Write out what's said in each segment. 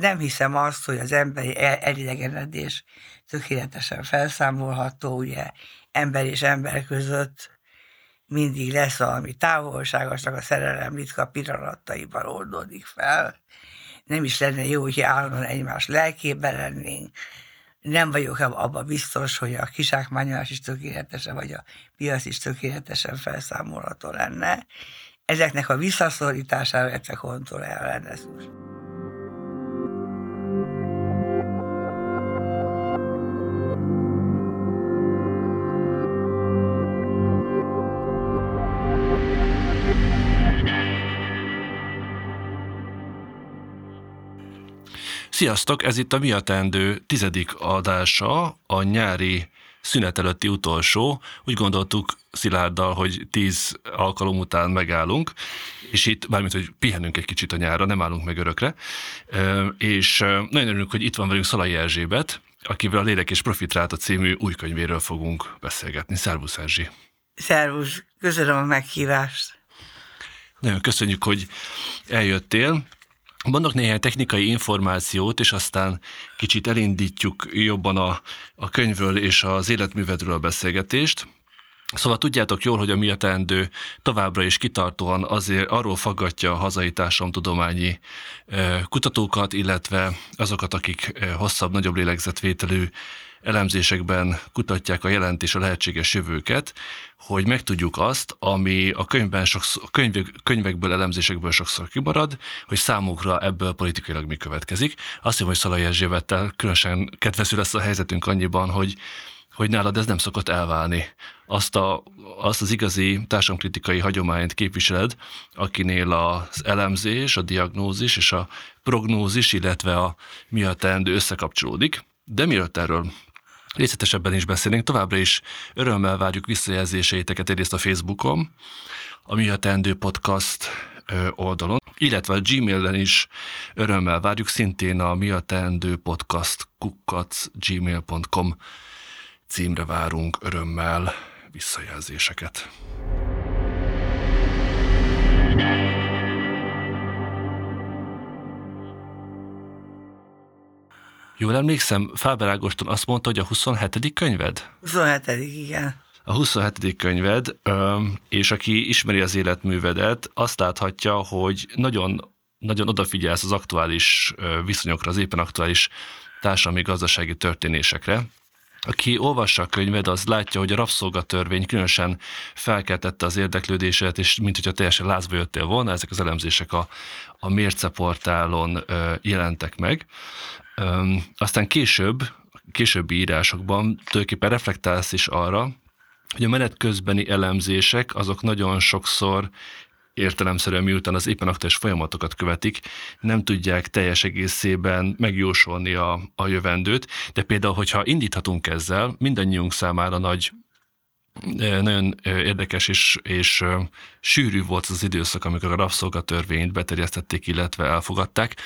nem hiszem azt, hogy az emberi elidegenedés tökéletesen felszámolható, ugye ember és ember között mindig lesz valami távolságosnak a szerelem ritka pillanataiban oldódik fel. Nem is lenne jó, hogy állandóan egymás lelkében lennénk. Nem vagyok abban biztos, hogy a kizsákmányolás is tökéletesen, vagy a piac is tökéletesen felszámolható lenne. Ezeknek a visszaszorítására, illetve kontrolljára lenne szükség. Sziasztok, ez itt a Mi a Teendő 10. adása, a nyári szünet előtti utolsó. Úgy gondoltuk Szilárddal, hogy 10 alkalom után megállunk, és itt bármint, hogy pihenünk egy kicsit a nyárra, nem állunk meg örökre. És nagyon örülünk, hogy itt van velünk Szalai Erzsébet, akivel a Lélek és Profitráta című új könyvéről fogunk beszélgetni. Szervusz, Erzsi! Szervusz! Köszönöm a meghívást! Nagyon köszönjük, hogy eljöttél. Mondok néhány technikai információt, és aztán kicsit elindítjuk jobban a könyvről és az életművedről a beszélgetést. Szóval tudjátok jól, hogy a Mi a Teendő továbbra is kitartóan azért arról faggatja a hazai társadalomtudományi kutatókat, illetve azokat, akik hosszabb, nagyobb lélegzetvételű elemzésekben kutatják a jelent és a lehetséges jövőket, hogy megtudjuk azt, ami a könyvben könyvekből, elemzésekből sokszor kimarad, hogy számukra ebből politikailag mi következik. Azt hiszem, hogy Szalai Erzsébettel különösen kedvező lesz a helyzetünk annyiban, hogy nálad ez nem szokott elválni. Azt az igazi társadalomkritikai hagyományt képviseled, akinél az elemzés, a diagnózis és a prognózis, illetve a mi a teendő összekapcsolódik. De mielőtt erről részletesebben is beszélnénk, továbbra is örömmel várjuk visszajelzéseiteket egyrészt a Facebookon, a Mi a Teendő podcast oldalon, illetve a Gmailen is örömmel várjuk, szintén a Mi a Teendő podcast @gmail.com címre várunk örömmel visszajelzéseket. Jól emlékszem, Fáber Ágoston azt mondta, hogy a 27. könyved? 27. igen. A 27. könyved, és aki ismeri az életművedet, azt láthatja, hogy nagyon, nagyon odafigyelsz az aktuális viszonyokra, az éppen aktuális társadalmi-gazdasági történésekre. Aki olvassa a könyved, az látja, hogy a rabszolgatörvény különösen felkeltette az érdeklődésedet, és mint hogyha teljesen lázba jöttél volna, ezek az elemzések a Mérce portálon jelentek meg. Aztán későbbi írásokban tulajdonképpen reflektálsz is arra, hogy a menet közbeni elemzések azok nagyon sokszor értelemszerűen miután az éppen aktuális folyamatokat követik, nem tudják teljes egészében megjósolni a jövendőt, de például, hogyha indíthatunk ezzel, mindannyiunk számára nagyon érdekes és sűrű volt az időszak, amikor a rabszolgatörvényt beterjesztették, illetve elfogadták,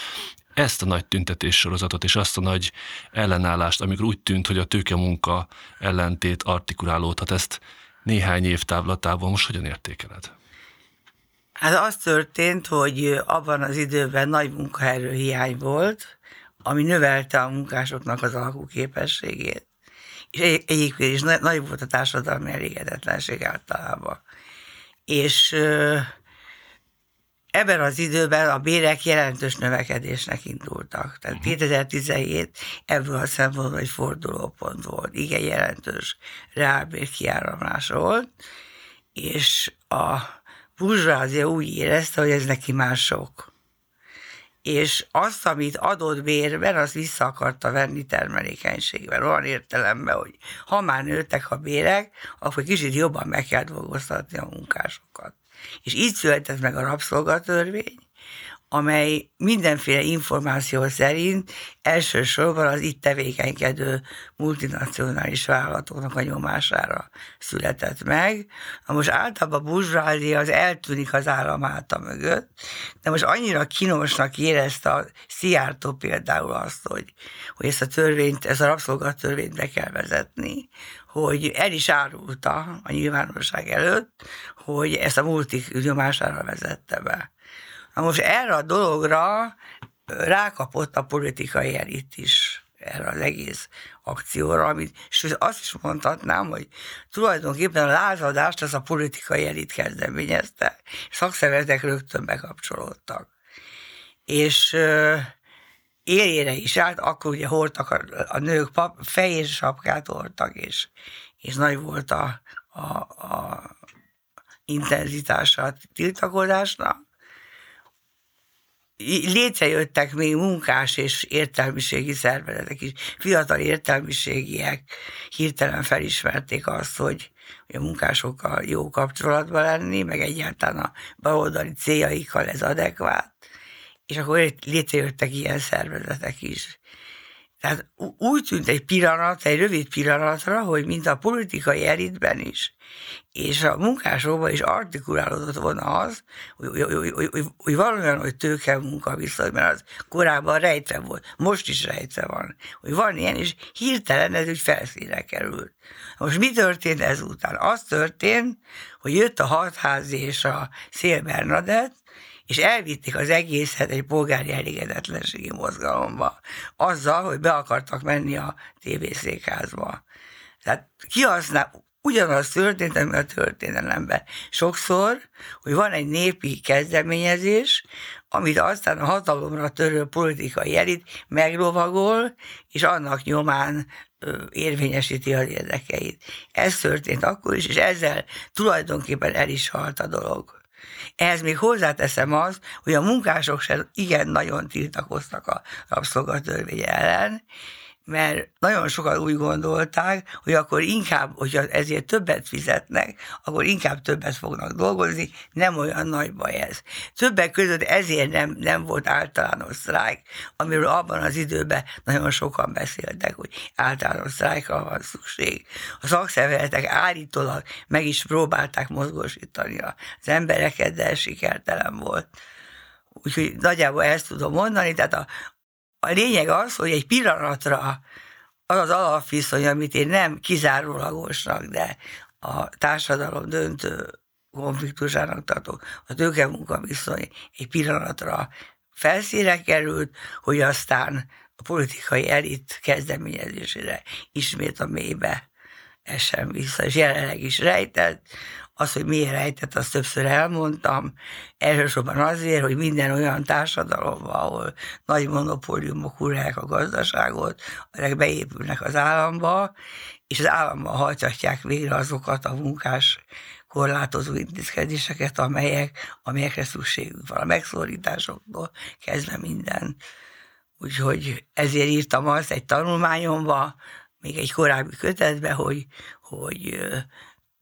ezt a nagy tüntetéssorozatot és azt a nagy ellenállást, amikor úgy tűnt, hogy a tőke-munka ellentét artikulálódhat, ezt néhány év távlatában most hogyan értékeled? Hát az történt, hogy abban az időben nagy munkaerőhiány volt, ami növelte a munkásoknak az alkuképességét. És egyébként is nagy volt a társadalmi elégedetlenség általában. És ebben az időben a bérek jelentős növekedésnek indultak. Tehát 2017 ebből a szempontból egy fordulópont volt. Igen, jelentős reálbér kiáramlás volt, és a burzsázia úgy érezte, hogy ez neki már sok. És azt, amit adott bérben, azt vissza akarta venni termelékenységben. Olyan értelemben, hogy ha már nőttek a bérek, akkor kicsit jobban meg kell dolgoztatni a munkásokat. És így született meg a rabszolgatörvény, amely mindenféle információ szerint elsősorban az itt tevékenykedő multinacionális vállalatoknak a nyomására született meg. Na most általában a burzsázia az eltűnik az állam által mögött, de most annyira kínosnak érezte a Szijártó például azt, hogy ezt a rabszolgatörvényt be kell vezetni, hogy el is árulta a nyilvánosság előtt, hogy ezt a multik nyomására vezette be. Na most erre a dologra rákapott a politikai elit is erre az egész akcióra, amit, és azt is mondhatnám, hogy tulajdonképpen a lázadást az a politikai elit kezdeményezte, szakszervezetek rögtön bekapcsolódtak. És élére is állt, akkor ugye hordtak a nők fehér sapkát hordtak, és nagy volt a intenzitása a tiltakozásnak. Létrejöttek még munkás és értelmiségi szervezetek is. Fiatal értelmiségiek hirtelen felismerték azt, hogy a munkásokkal jó kapcsolatban lenni, meg egyáltalán a baloldali céljaikkal ez adekvát. És akkor létrejöttek ilyen szervezetek is. Tehát úgy tűnt egy rövid pillanatra, hogy mint a politikai elitben is, és a munkásokban is artikulálódott volna az, hogy valamilyen, hogy tőke munka viszont, mert az korábban rejtve volt, most is rejtve van, hogy van ilyen, és hirtelen ez úgy felszínre került. Most mi történt ezután? Az történt, hogy jött a Hadházi és a Szél Bernadett, és elvitték az egészet egy polgári elégedetlenségi mozgalomba, azzal, hogy be akartak menni a tévészékházba. Tehát kihasznál, ugyanaz történt, ami a történelemben. Sokszor, hogy van egy népi kezdeményezés, amit aztán a hatalomra törő politikai elit meglovagol, és annak nyomán érvényesíti az érdekeit. Ez történt akkor is, és ezzel tulajdonképpen el is halt a dolog. Ehhez még hozzáteszem azt, hogy a munkások sem igen nagyon tiltakoztak a rabszolgatörvény ellen, mert nagyon sokan úgy gondolták, hogy akkor inkább, hogyha ezért többet fizetnek, akkor inkább többet fognak dolgozni, nem olyan nagy baj ez. Többek között ezért nem volt általános sztrájk, amiről abban az időben nagyon sokan beszéltek, hogy általános sztrájkra van szükség. A szakszervezetek állítólag meg is próbálták mozgósítani az embereket, de sikertelen volt. Úgyhogy nagyjából ezt tudom mondani, tehát a lényeg az, hogy egy pillanatra az az alapviszony, amit én nem kizárólagosnak, de a társadalom döntő konfliktusának tartok, a tőkemunka viszony egy pillanatra felszínre került, hogy aztán a politikai elit kezdeményezésére ismét a mélybe essen vissza, és jelenleg is rejtett. Az, hogy miért rejtett, azt többször elmondtam. Elsősorban azért, hogy minden olyan társadalomban, ahol nagy monopóliumok uralják a gazdaságot, ezek beépülnek az államba, és az államban hajtatják végre azokat a munkás korlátozó intézkedéseket, amelyekre szükségük van. A megszorításoktól kezdve minden. Úgyhogy ezért írtam azt egy tanulmányomba, még egy korábbi kötetbe, hogy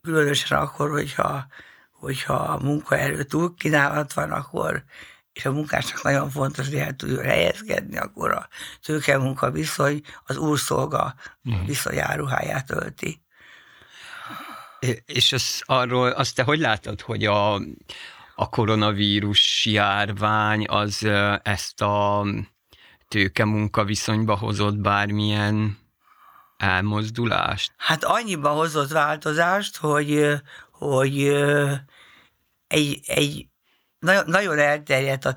különösen akkor, hogyha a munkaerő túlkínálat van, akkor, és a munkásnak nagyon fontos, hogy el tudjon helyezkedni, akkor a tőkemunka viszony az úrszolga viszonyáruháját ölti. És azt te hogy látod, hogy a koronavírus járvány az ezt a tőkemunka viszonyba hozott bármilyen elmozdulást? Hát annyiba hozott változást, hogy egy nagyon elterjedt a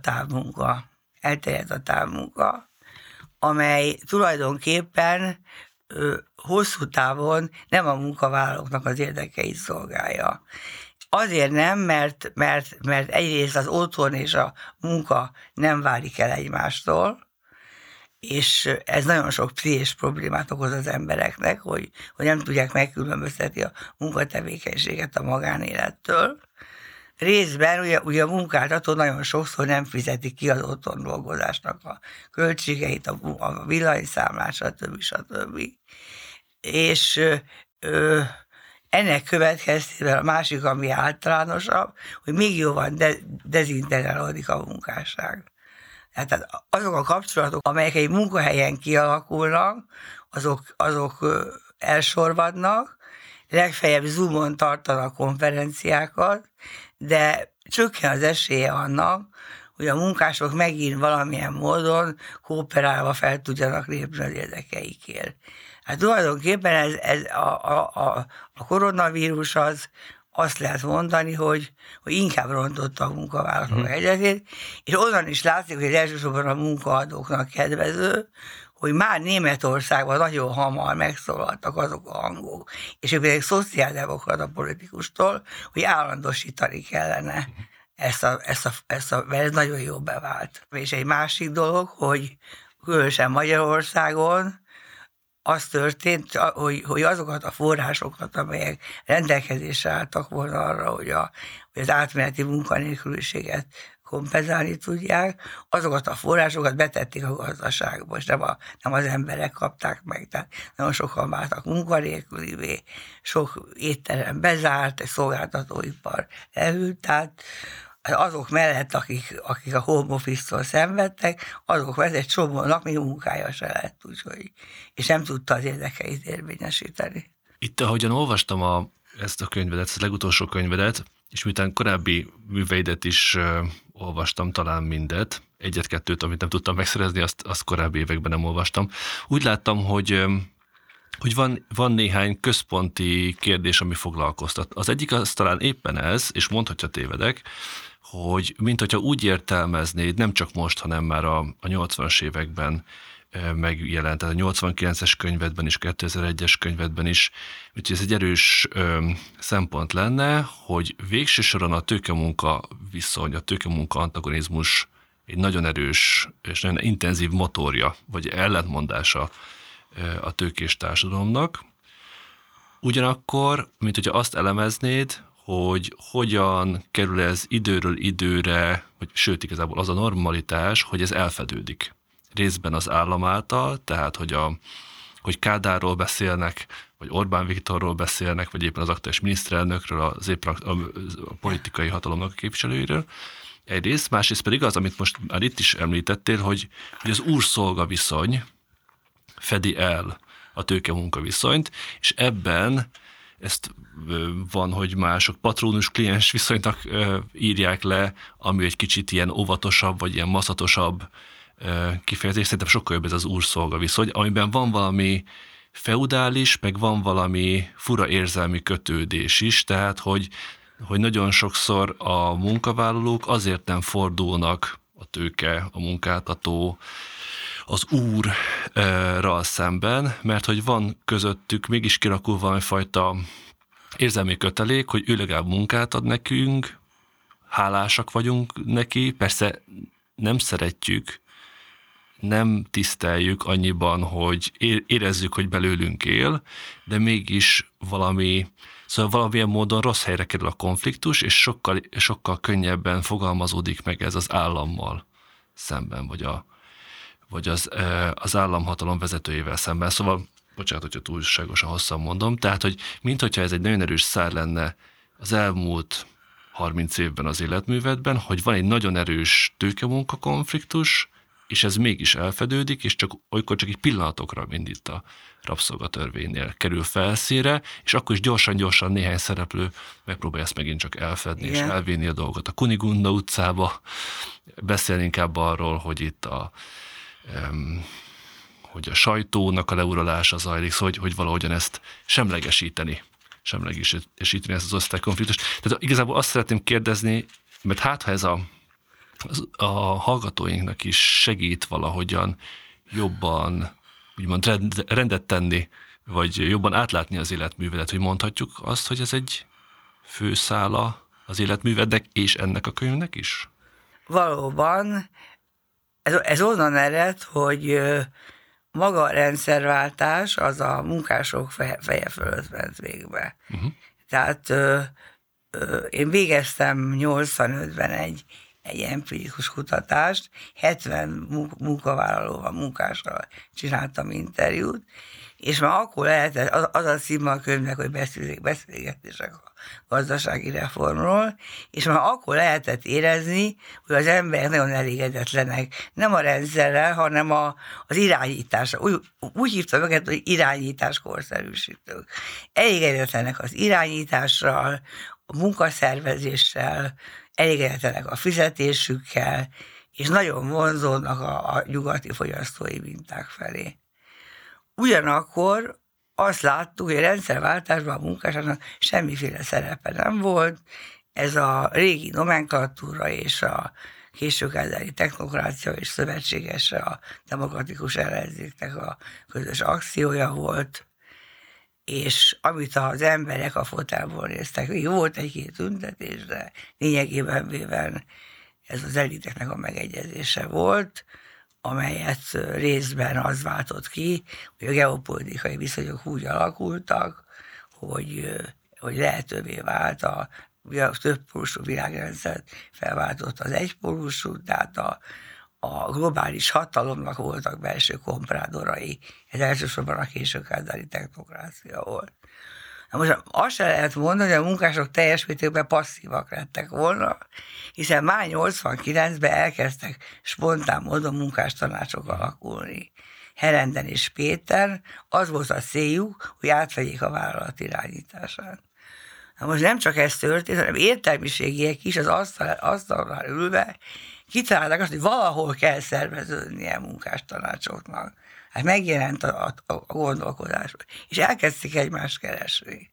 távmunka, amely tulajdonképpen hosszú távon nem a munkavállalóknak az érdekeit szolgálja. Azért nem, mert egyrészt az otthon és a munka nem válik el egymástól, és ez nagyon sok pszichés problémát okoz az embereknek, hogy nem tudják megkülönböztetni a munkatevékenységet a magánélettől. Részben ugye a munkáltató nagyon sokszor nem fizeti ki az otthon dolgozásnak a költségeit, a villanyszámlát, stb. És ennek következtében a másik, ami általánosabb, hogy még jobban dezintegrálódik a munkásság. Tehát azok a kapcsolatok, amelyek egy munkahelyen kialakulnak, azok elsorvadnak, legfeljebb Zoomon tartanak konferenciákat, de csökken az esélye annak, hogy a munkások megint valamilyen módon kooperálva fel tudjanak lépni az érdekeikért. Hát tulajdonképpen ez a koronavírus az, azt lehet mondani, hogy inkább rontotta a munkavállalók helyzetét, és onnan is látszik, hogy elsősorban a munkaadóknak kedvező, hogy már Németországban nagyon hamar megszólaltak azok a hangok, és ők pedig szociáldemokrata politikustól, hogy állandósítani kellene ezt, mert ez nagyon jól bevált. És egy másik dolog, hogy különösen Magyarországon az történt, hogy azokat a forrásokat, amelyek rendelkezésre álltak volna arra, hogy az átmeneti munkanélküliséget kompenzálni tudják, azokat a forrásokat betették a gazdaságba, és nem az emberek kapták meg. Tehát nagyon sokan váltak munkanélkülivé, sok étterem bezárt, egy szolgáltatóipar elhűlt, tehát azok mellett, akik a home office-tól szenvedtek, azok mellett egy csomónak még munkája se lett, úgyhogy, és nem tudta az érdekeit érvényesíteni. Itt, ahogyan olvastam ezt a könyvedet, ezt a legutolsó könyvedet, és miután korábbi műveidet is olvastam, talán mindet, egyet-kettőt, amit nem tudtam megszerezni, azt korábbi években nem olvastam. Úgy láttam, hogy van néhány központi kérdés, ami foglalkoztat. Az egyik az talán éppen ez, és mondhatja tévedek, hogy minthogyha úgy értelmeznéd, nem csak most, hanem már a 80-as években megjelent, tehát a 89-es könyvedben is, 2001-es könyvedben is, úgyhogy ez egy erős szempont lenne, hogy végső soron a tőkemunka viszony, a tőkemunka antagonizmus egy nagyon erős és nagyon intenzív motorja, vagy ellentmondása a tőkés társadalomnak. Ugyanakkor, mint hogyha azt elemeznéd, hogy hogyan kerül ez időről időre, vagy sőt igazából az a normalitás, hogy ez elfedődik. Részben az állam által, tehát hogy Kádárról beszélnek, vagy Orbán Viktorról beszélnek, vagy éppen az aktuális miniszterelnökről, a politikai hatalomnak a képviselőiről. Egyrészt, másrészt pedig az, amit most már itt is említettél, hogy az úr-szolga viszony fedi el a tőke-munka viszonyt, és ebben ezt van, hogy mások patrónus-kliens viszonynak írják le, ami egy kicsit ilyen óvatosabb, vagy ilyen maszatosabb kifejezés. Szerintem sokkal jobb ez az úrszolga viszony, amiben van valami feudális, meg van valami fura érzelmi kötődés is, tehát hogy nagyon sokszor a munkavállalók azért nem fordulnak a tőke, a munkáltató, az úrral szemben, mert hogy van közöttük mégis kirakul valamifajta érzelmi kötelék, hogy ő legalább munkát ad nekünk, hálásak vagyunk neki, persze nem szeretjük, nem tiszteljük annyiban, hogy érezzük, hogy belőlünk él, de mégis valamilyen módon rossz helyre kerül a konfliktus, és sokkal, sokkal könnyebben fogalmazódik meg ez az állammal szemben, vagy az államhatalom vezetőjével szemben. Szóval, bocsánat, hogyha túlságosan hosszan mondom, tehát, hogy minthogyha ez egy nagyon erős szár lenne az elmúlt 30 évben az életművedben, hogy van egy nagyon erős tőkemunka konfliktus, és ez mégis elfedődik, és olykor csak egy pillanatokra, mint itt a rabszolgatörvénynél kerül felszínre, és akkor is gyorsan-gyorsan néhány szereplő megpróbálja ezt megint csak elfedni, igen, és elvinni a dolgot a Kunigunda utcába. Beszél inkább arról, hogy itt hogy a sajtónak a leuralása zajlik, szóval, hogy valahogyan ezt semlegesíteni ezt az osztálykonfliktust. Tehát igazából azt szeretném kérdezni, mert ha ez a hallgatóinknak is segít valahogyan jobban, úgymond rendet tenni, vagy jobban átlátni az életművedet, hogy mondhatjuk azt, hogy ez egy főszála az életművednek és ennek a könyvnek is? Valóban. Ez onnan ered, hogy maga a rendszerváltás az a munkások feje fölött ment végbe. Uh-huh. Tehát én végeztem 85-ben egy empirikus kutatást, 70 munkavállalóval, munkással csináltam interjút, és már akkor lehetett, az a címe a könyvnek, hogy beszélgetések a gazdasági reformról, és már akkor lehetett érezni, hogy az emberek nagyon elégedetlenek, nem a rendszerrel, hanem az irányításra. Úgy hívtam őket, hogy irányításkorszerűsítők. Elégedetlenek az irányítással, a munkaszervezéssel, elégedetlenek a fizetésükkel, és nagyon vonzódnak a nyugati fogyasztói minták felé. Ugyanakkor azt láttuk, hogy rendszerváltásban a munkásoknak semmiféle szerepe nem volt. Ez a régi nomenklatúra és a késő kádári technokrácia és szövetséges a demokratikus ellenzéknek a közös akciója volt, és amit az emberek a fotelból néztek, volt egy-két tüntetés, de lényegében véven ez az eliteknek a megegyezése volt, amelyet részben az váltott ki, hogy a geopolitikai viszonyok úgy alakultak, hogy lehetővé vált a többpólusú világrendszert felváltott az egypólusú, tehát a globális hatalomnak voltak belső komprádorai. Ez elsősorban a késő kádári technokrácia volt. Na most azt sem lehet mondani, hogy a munkások teljes mértékben passzívak lettek volna, hiszen már 89-ben elkezdtek spontán módon munkástanácsok alakulni. Herenden és Péter, az volt a céljuk, hogy átvegyék a vállalat irányítását. Na most nem csak ez történt, hanem értelmiségiek is az asztalnál ülve kitalálták azt, hogy valahol kell szerveződnie munkástanácsoknak. Hát megjelent a gondolkodás, és elkezdték egymást keresni.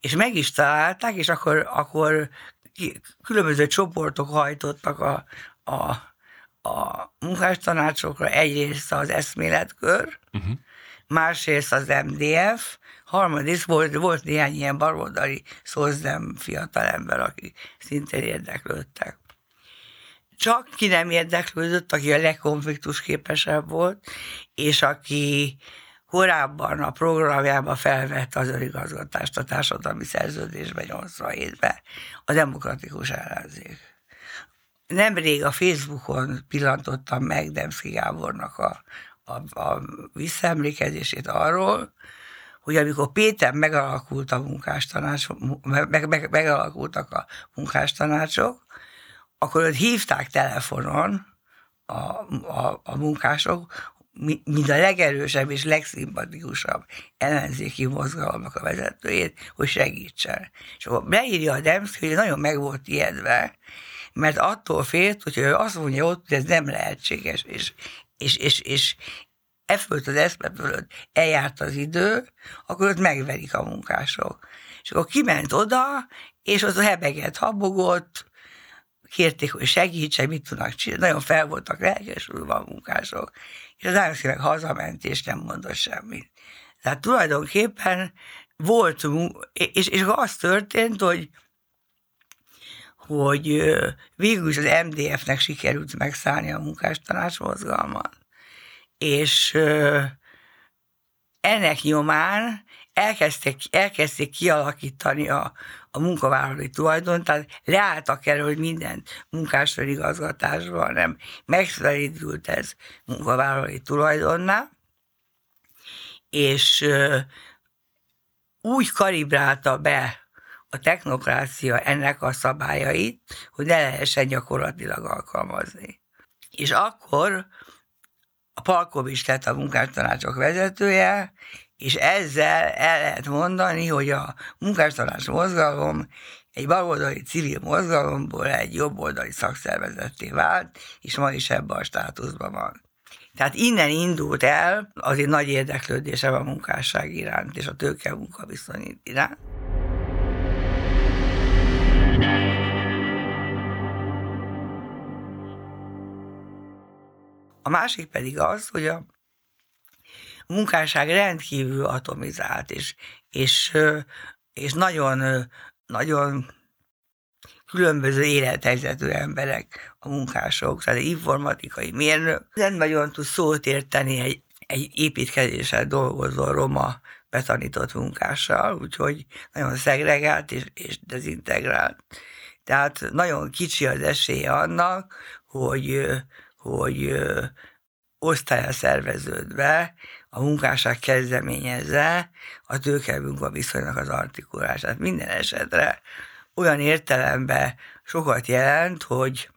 És meg is találták, és akkor különböző csoportok hajtottak a munkástanácsokra, egyrészt az eszméletkör, másrészt az MDF, harmadrészt volt néhány ilyen baloldali szózdem fiatalember, akik szintén érdeklődtek. Csak ki nem érdeklődött, aki a legkonfliktusképesebb volt, és aki korábban a programjába felvette az önigazgatást a társadalmi szerződésben 87-ben, a demokratikus ellenzék. Nemrég a Facebookon pillantottam meg Demszky Gábornak a visszaemlékezését arról, hogy amikor Péter megalakult a megalakultak a munkástanácsok, akkor őt hívták telefonon a munkások, mint a legerősebb és legszimpatikusabb ellenzéki mozgalomnak a vezetőjét, hogy segítsen. És akkor leírja a Demszky, hogy nagyon meg volt ijedve, mert attól félt, hogy ő azt mondja ott, hogy ez nem lehetséges, és e fölött az eszme fölött eljárt az idő, akkor ott megverik a munkások. És akkor kiment oda, és ott hebeget habogott, kérték, hogy segítsen, mit tudnak csinálni. Nagyon fel voltak lelkesülve a munkások. És az Ágnes meg hazament, és nem mondott semmit. Tehát tulajdonképpen volt, és az történt, hogy végül is az MDF-nek sikerült megszállni a munkástanács mozgalmat, és ennek nyomán elkezdték kialakítani a munkavállalói tulajdon, tehát leálltak el, hogy minden munkásra igazgatásban, hanem megszeridült ez munkavállalói tulajdonná, és úgy kalibrálta be a technokrácia ennek a szabályait, hogy ne lehessen gyakorlatilag alkalmazni. És akkor a Palkovics lett a munkástanácsok vezetője, és ezzel el lehet mondani, hogy a munkástanács mozgalom egy baloldali civil mozgalomból egy jobboldali szakszervezetté vált, és ma is ebben a státuszban van. Tehát innen indult el az egy nagy érdeklődésem a munkásság iránt és a tőke-munkaviszony iránt. A másik pedig az, hogy a munkásság rendkívül atomizált, és nagyon, nagyon különböző élethelyzetű emberek a munkások, tehát informatikai mérnök. Nem nagyon tud szót érteni egy építkezéssel dolgozó roma betanított munkással, úgyhogy nagyon szegregált és dezintegrált. Tehát nagyon kicsi az esélye annak, hogy osztálya szerveződve a munkásság kezdeményezze a tőke-munka viszonynak az artikulását. Minden esetre olyan értelemben sokat jelent, hogy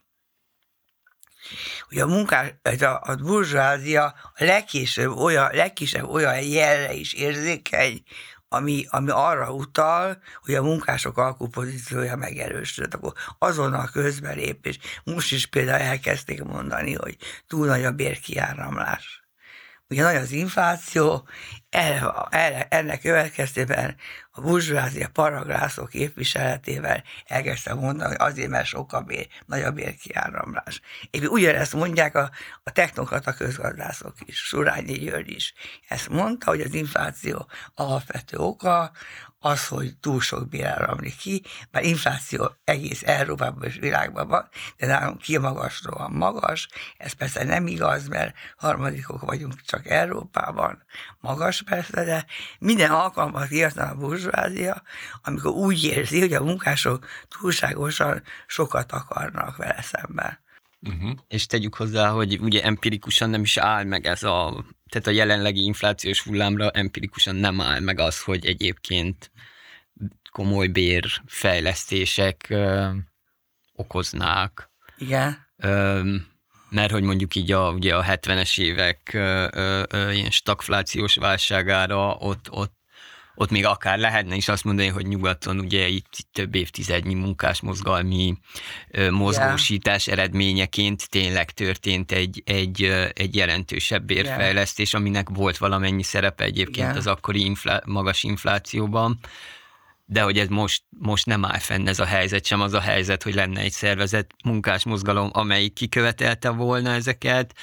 a a burzsázia a legkisebb olyan jelre is érzékeny, ami arra utal, hogy a munkások alkupozíciója megerősödött, akkor azonnal közbelépés. Most is például elkezdték mondani, hogy túl nagy a bérkiáramlás. Ugye nagy az infláció, Ennek következtében a burzsvázia paraglászok képviseletével elkezdtem mondani, hogy azért, mert sokkal nagyobb érkiáramlás. Épp ugyanezt mondják a technokrata közgazdászok is, Surányi György is. Ezt mondta, hogy az infláció alapvető oka az, hogy túl sok bér áramlik ki, bár infláció egész Európában és világban van, de nálunk kimagaslóan magas, ez persze nem igaz, mert harmadikok vagyunk csak Európában, magas persze, de minden alkalmat írtam a burzsvázia, amikor úgy érzi, hogy a munkások túlságosan sokat akarnak vele szemben. Uh-huh. És tegyük hozzá, hogy ugye empirikusan nem is áll meg ez a... Tehát a jelenlegi inflációs hullámra empirikusan nem áll meg az, hogy egyébként komoly bérfejlesztések okoznák. Igen. Mert hogy mondjuk így ugye a 70-es évek ilyen stagflációs válságára ott még akár lehetne is azt mondani, hogy nyugaton ugye itt több évtizednyi munkásmozgalmi mozgósítás eredményeként tényleg történt egy jelentősebb bérfejlesztés, aminek volt valamennyi szerepe egyébként az akkori magas inflációban, de hogy ez most nem áll fenn ez a helyzet, sem az a helyzet, hogy lenne egy szervezett munkásmozgalom, amelyik kikövetelte volna ezeket,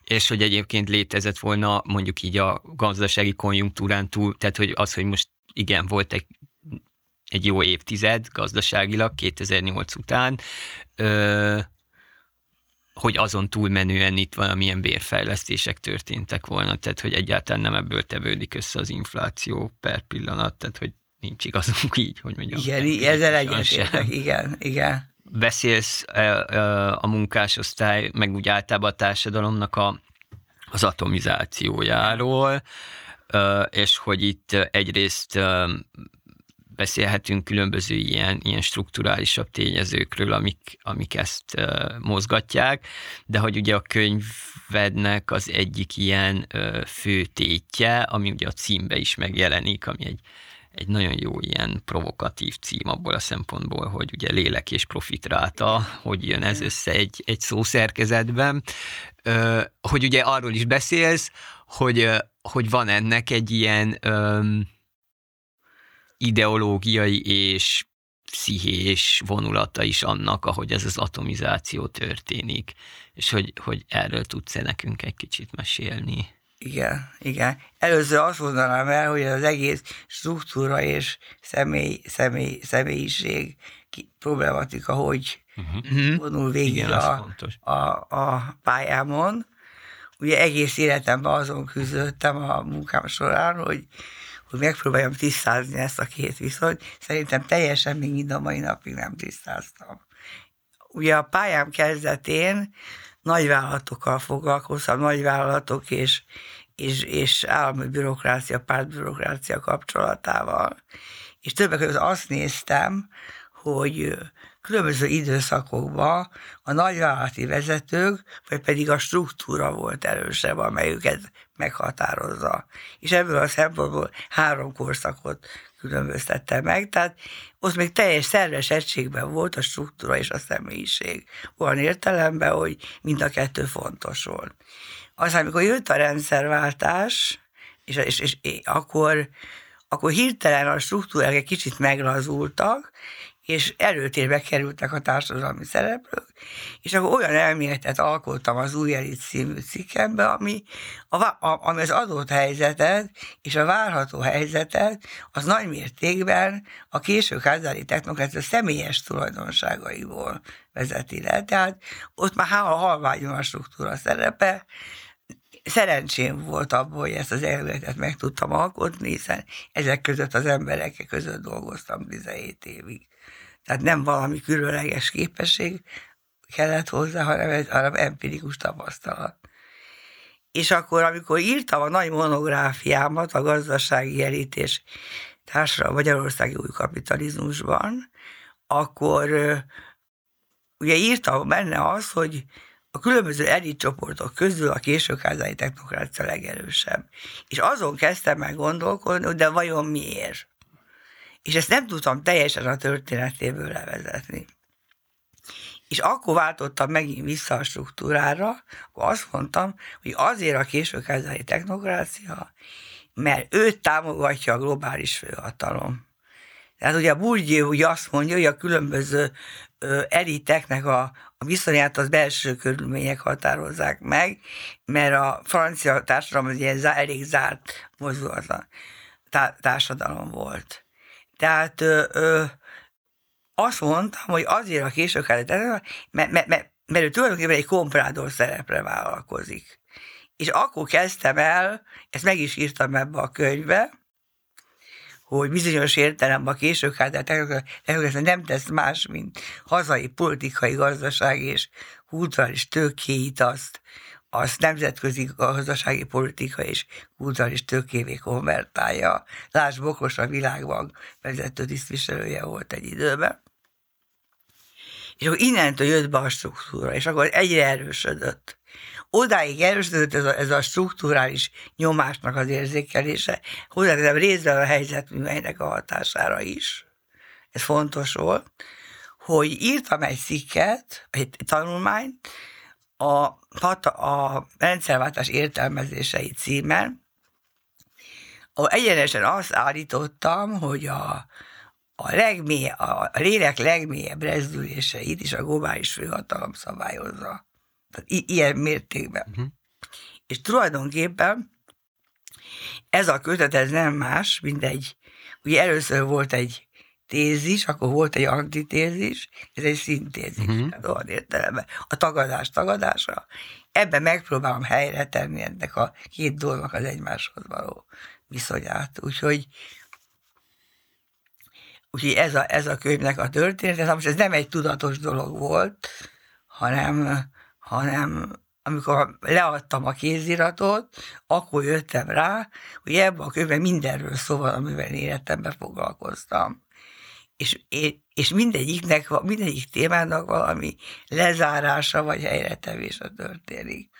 és hogy egyébként létezett volna mondjuk így a gazdasági konjunktúrán túl, tehát hogy az, hogy most igen, volt egy jó évtized gazdaságilag 2008 után, hogy azon túlmenően itt valamilyen bérfejlesztések történtek volna, tehát hogy egyáltalán nem ebből tevődik össze az infláció per pillanat, tehát hogy nincs igazunk így, hogy mondjam. Igen, ezzel egyetértek, igen. Beszélsz a munkásosztály, meg úgy általában a társadalomnak az atomizációjáról, és hogy itt egyrészt beszélhetünk különböző ilyen strukturálisabb tényezőkről, amik ezt mozgatják, de hogy ugye a könyvednek az egyik ilyen fő tétje, ami ugye a címbe is megjelenik, ami egy nagyon jó ilyen provokatív cím abból a szempontból, hogy ugye lélek és profitráta, hogy jön ez össze egy szószerkezetben, hogy ugye arról is beszélsz, hogy van ennek egy ilyen ideológiai és pszichés vonulata is annak, ahogy ez az atomizáció történik, és hogy erről tudsz-e nekünk egy kicsit mesélni? Igen. Először azt mondanám el, hogy az egész struktúra és személyiség problematika, hogy vonul végig a pályámon. Ugye egész életemben azon küzdöttem a munkám során, hogy megpróbáljam tisztázni ezt a két viszonyt. Szerintem teljesen még mind a mai napig nem tisztáztam. Ugye a pályám kezdetén nagyvállalatokkal foglalkoztam, nagyvállalatok és állami bürokrácia, pártbürokrácia kapcsolatával. És többek között azt néztem, hogy különböző időszakokban a nagyvállalati vezetők, vagy pedig a struktúra volt erősebb, amelyüket meghatározza. És ebből a szempontból három korszakot különböztette meg, tehát ott még teljes szerves egységben volt a struktúra és a személyiség. Olyan értelemben, hogy mind a kettő fontos volt. Aztán, amikor jött a rendszerváltás, és akkor hirtelen a struktúrák egy kicsit meglazultak, és előtérbe kerültek a társadalmi szereplők, és akkor olyan elméletet alkottam az Új Elit című cikkembe, ami az adott helyzetet és a várható helyzetet az nagy mértékben a késő kádári technokrácia személyes tulajdonságaiból vezeti le. Tehát ott már halványon a struktúra szerepe. Szerencsém volt abból, hogy ezt az elméletet meg tudtam alkotni, hiszen ezek között az emberek között dolgoztam 17 évig. Tehát nem valami különleges képesség kellett hozzá, hanem empirikus tapasztalat. És akkor, amikor írtam a nagy monográfiámat a gazdasági elit és társadalmi magyarországi új kapitalizmusban, akkor ugye írtam benne azt, hogy a különböző elitcsoportok közül a későkázányi technokrácia legerősebb. És azon kezdtem el gondolkodni, hogy de vajon miért? És ezt nem tudtam teljesen a történetéből levezetni. És akkor váltottam megint vissza a struktúrára, akkor azt mondtam, hogy azért a későkázányi technokrácia, mert őt támogatja a globális főhatalom. Tehát ugye Bourdieu ugye azt mondja, hogy a különböző eliteknek a viszonyát az belső körülmények határozzák meg, mert a francia társadalom az ilyen elég zárt mozdulatlan társadalom volt. Tehát azt mondtam, hogy azért a későkeletet, mert ő tulajdonképpen egy komprádor szerepre vállalkozik. És akkor kezdtem el, ezt meg is írtam ebbe a könyvbe, hogy bizonyos értelemben a későkádár nem tesz más, mint hazai politikai, gazdasági és kulturális tőkéit azt nemzetközi gazdasági, politika és kulturális tőkévé konvertálja. Lásd, Bokos a Világbank vezető tisztviselője volt egy időben. És akkor innentől jött be a struktúra, és akkor egyre erősödött. Odáig erősödött ez a strukturális nyomásnak az érzékelése, hozzáteszem részben a helyzetműveinek a hatására is. Ez fontos volt, hogy írtam egy cikket, egy tanulmányt, a rendszerváltás értelmezései címen, ahol egyenesen azt állítottam, hogy a lélek legmélyebb rezdüléseit is a globális főhatalom szabályozza. Ilyen mértékben. Uh-huh. És tulajdonképpen ez a kötet, ez nem más, mint ugye először volt egy tézis, akkor volt egy antitézis, ez egy szintézis, olyan értelemben. A tagadás tagadása. Ebben megpróbálom helyre tenni ennek a két dolognak az egymáshoz való viszonyát. Úgyhogy ez a könyvnek a története, most ez nem egy tudatos dolog volt, hanem amikor leadtam a kéziratot, akkor jöttem rá, hogy ebben a könyvben mindenről szó van, amivel életemben foglalkoztam. És mindegyik témának valami lezárása vagy helyretevése történik.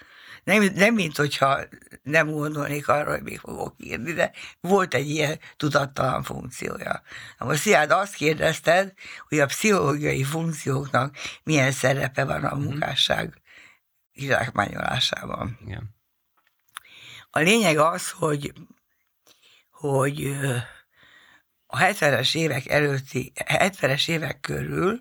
Nem mint hogyha nem gondolnék arra, hogy még fogok írni, de volt egy ilyen tudattalan funkciója. Most Szilárd, azt kérdezted, hogy a pszichológiai funkcióknak milyen szerepe van a munkásság kizsákmányolásában. Igen. A lényeg az, hogy a 70-es évek körül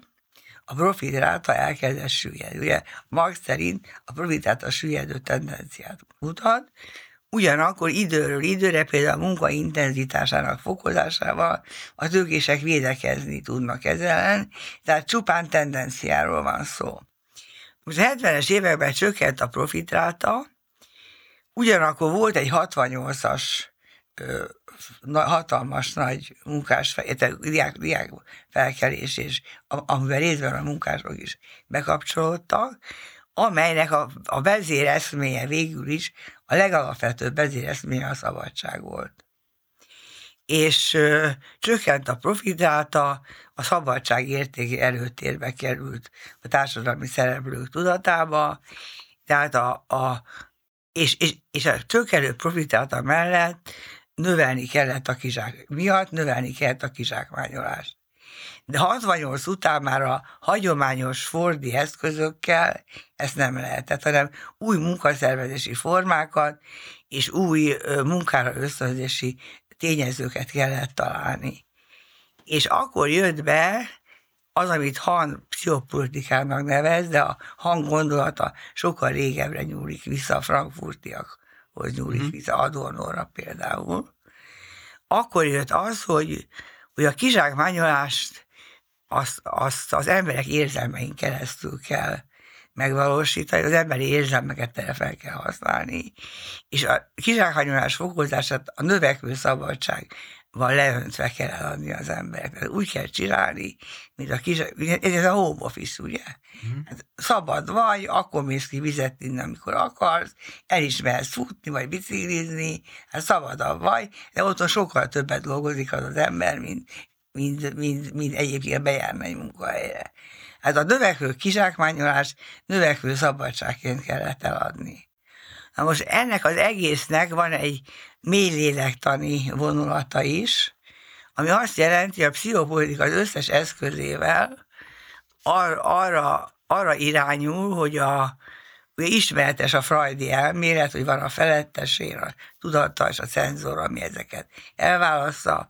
a profitráta elkezdett süllyedni. Ugye Marx szerint a profitráta süllyedő tendenciát mutat, ugyanakkor időről időre például a munka intenzitásának fokozásával a tőkések védekezni tudnak ezzel ellen, tehát csupán tendenciáról van szó. Most a 70-es években csökkent a profitráta, ugyanakkor volt egy 68-as hatalmas nagy diák felkelés, és amiben részben a munkások is bekapcsolódtak, amelynek a vezéreszméje végül is, a legalapvetőbb vezéreszméje a szabadság volt. És csökkent a profitráta, a szabadság értéki előtérbe került a társadalmi szereplők tudatába, tehát és a csökkenő profitráta mellett növelni kellett a kizsákmányolást. De 68 után már a hagyományos fordi eszközökkel ezt nem lehetett, hanem új munkaszervezési formákat és új munkára ösztönzési tényezőket kellett találni. És akkor jött be az, amit Han pszichopolitikának nevez, de a Han gondolata sokkal régebbre nyúlik vissza, a frankfurtiakhoz nyúlik vissza, Adornóra például. Akkor jött az, hogy a kizsákmányolást azt az emberek érzelmein keresztül kell megvalósítani, az emberi érzelmeket fel kell használni, és a kizsákmányolás fokozását a növekvő szabadság van leöntve kell eladni az embereknek. Úgy kell csinálni, mint ez a home office, ugye? Mm. Hát szabad vagy, akkor mész ki vizet inni, amikor akarsz, el is mehetsz futni, vagy biciklizni, hát szabadabb vagy, de otthon sokkal többet dolgozik az ember, mint egyébként bejárna egy munkahelyre. Hát a növekvő kizsákmányolás növekvő szabadságként kellett eladni. Na most ennek az egésznek van egy mély lélektani vonulata is, ami azt jelenti, hogy a pszichopolitika az összes eszközével arra irányul, hogy Ugye ismeretes a freudi elmélet, hogy van a felettesség, a tudata és a cenzor, ami ezeket elválasztja,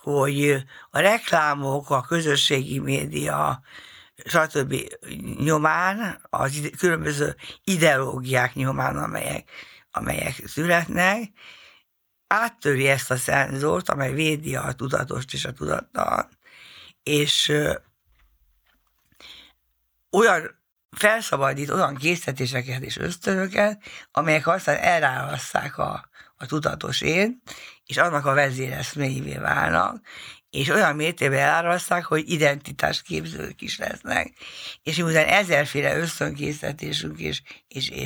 hogy a reklámok, a közösségi média, stb. Nyomán, az különböző ideológiák nyomán, amelyek születnek, áttöri ezt a szenzort, amely védi a tudatost és a tudatlan, és olyan felszabadít olyan késztetéseket és ösztönöket, amelyek aztán elárasztják a tudatos én, és annak a vezéreszméivé válnak, és olyan mértében elárasztják, hogy identitásképzők is lesznek. És miután ezerféle ösztönkésztetésünk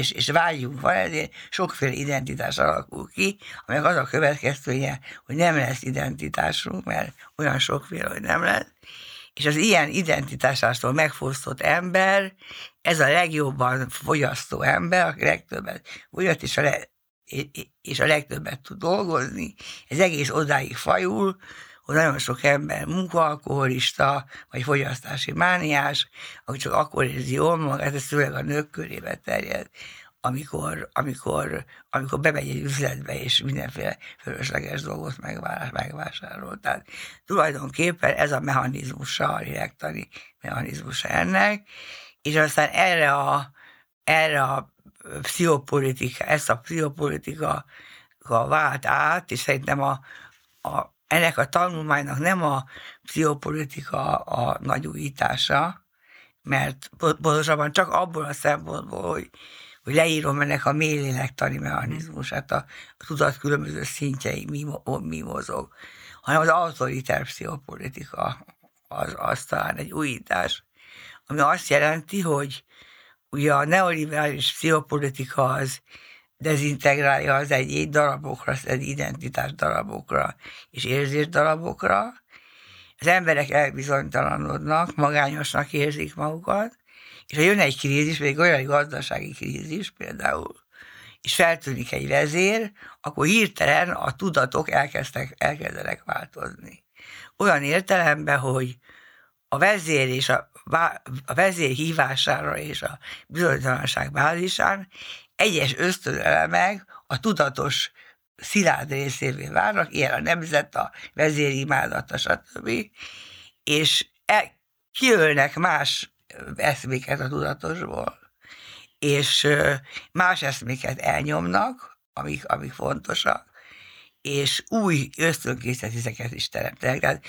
és vágyunk van, ezért sokféle identitás alakul ki, amelyek az a következtője, hogy nem lesz identitásunk, mert olyan sokféle, hogy nem lesz. És az ilyen identitásástól megfosztott ember, ez a legjobban fogyasztó ember, aki legtöbbet fogyaszt, és a legtöbbet tud dolgozni. Ez egész odáig fajul, hogy nagyon sok ember munkaalkoholista, vagy fogyasztási mániás, aki csak akkor érzi jól magát, ez főleg a nők körébe terjed, amikor bemegy egy üzletbe, és mindenféle fölösleges dolgot megvásárol. Tehát tulajdonképpen ez a mechanizmusa, a lélektani mechanizmusa ennek, és aztán erre a pszichopolitika, ezt a pszichopolitika vált át, és szerintem ennek a tanulmánynak nem a pszichopolitika a nagy újítása, mert pontosabban csak abból a szempontból, hogy leírom ennek a mély lélektani mechanizmusát, a tudat különböző szintjei, mi mozog, hanem az autoriter pszichopolitika az talán egy újítás, ami azt jelenti, hogy ugye a neoliberális pszichopolitika az dezintegrálja az egyéb darabokra, az identitás darabokra és érzés darabokra. Az emberek elbizonytalanodnak, magányosnak érzik magukat, és ha jön egy krízis, vagy olyan gazdasági krízis például, és feltűnik egy vezér, akkor hirtelen a tudatok elkezdenek változni. Olyan értelemben, hogy a vezér és a vezér hívására és a bizonytalanság bázisán egyes ösztönelemek a tudatos szilárd részévé válnak, ilyen a nemzet, a vezérimádata, stb. És kijönnek más eszméket a tudatosból, és más eszméket elnyomnak, amik fontosak, és új ösztönkészleteket is teremtenek. Tehát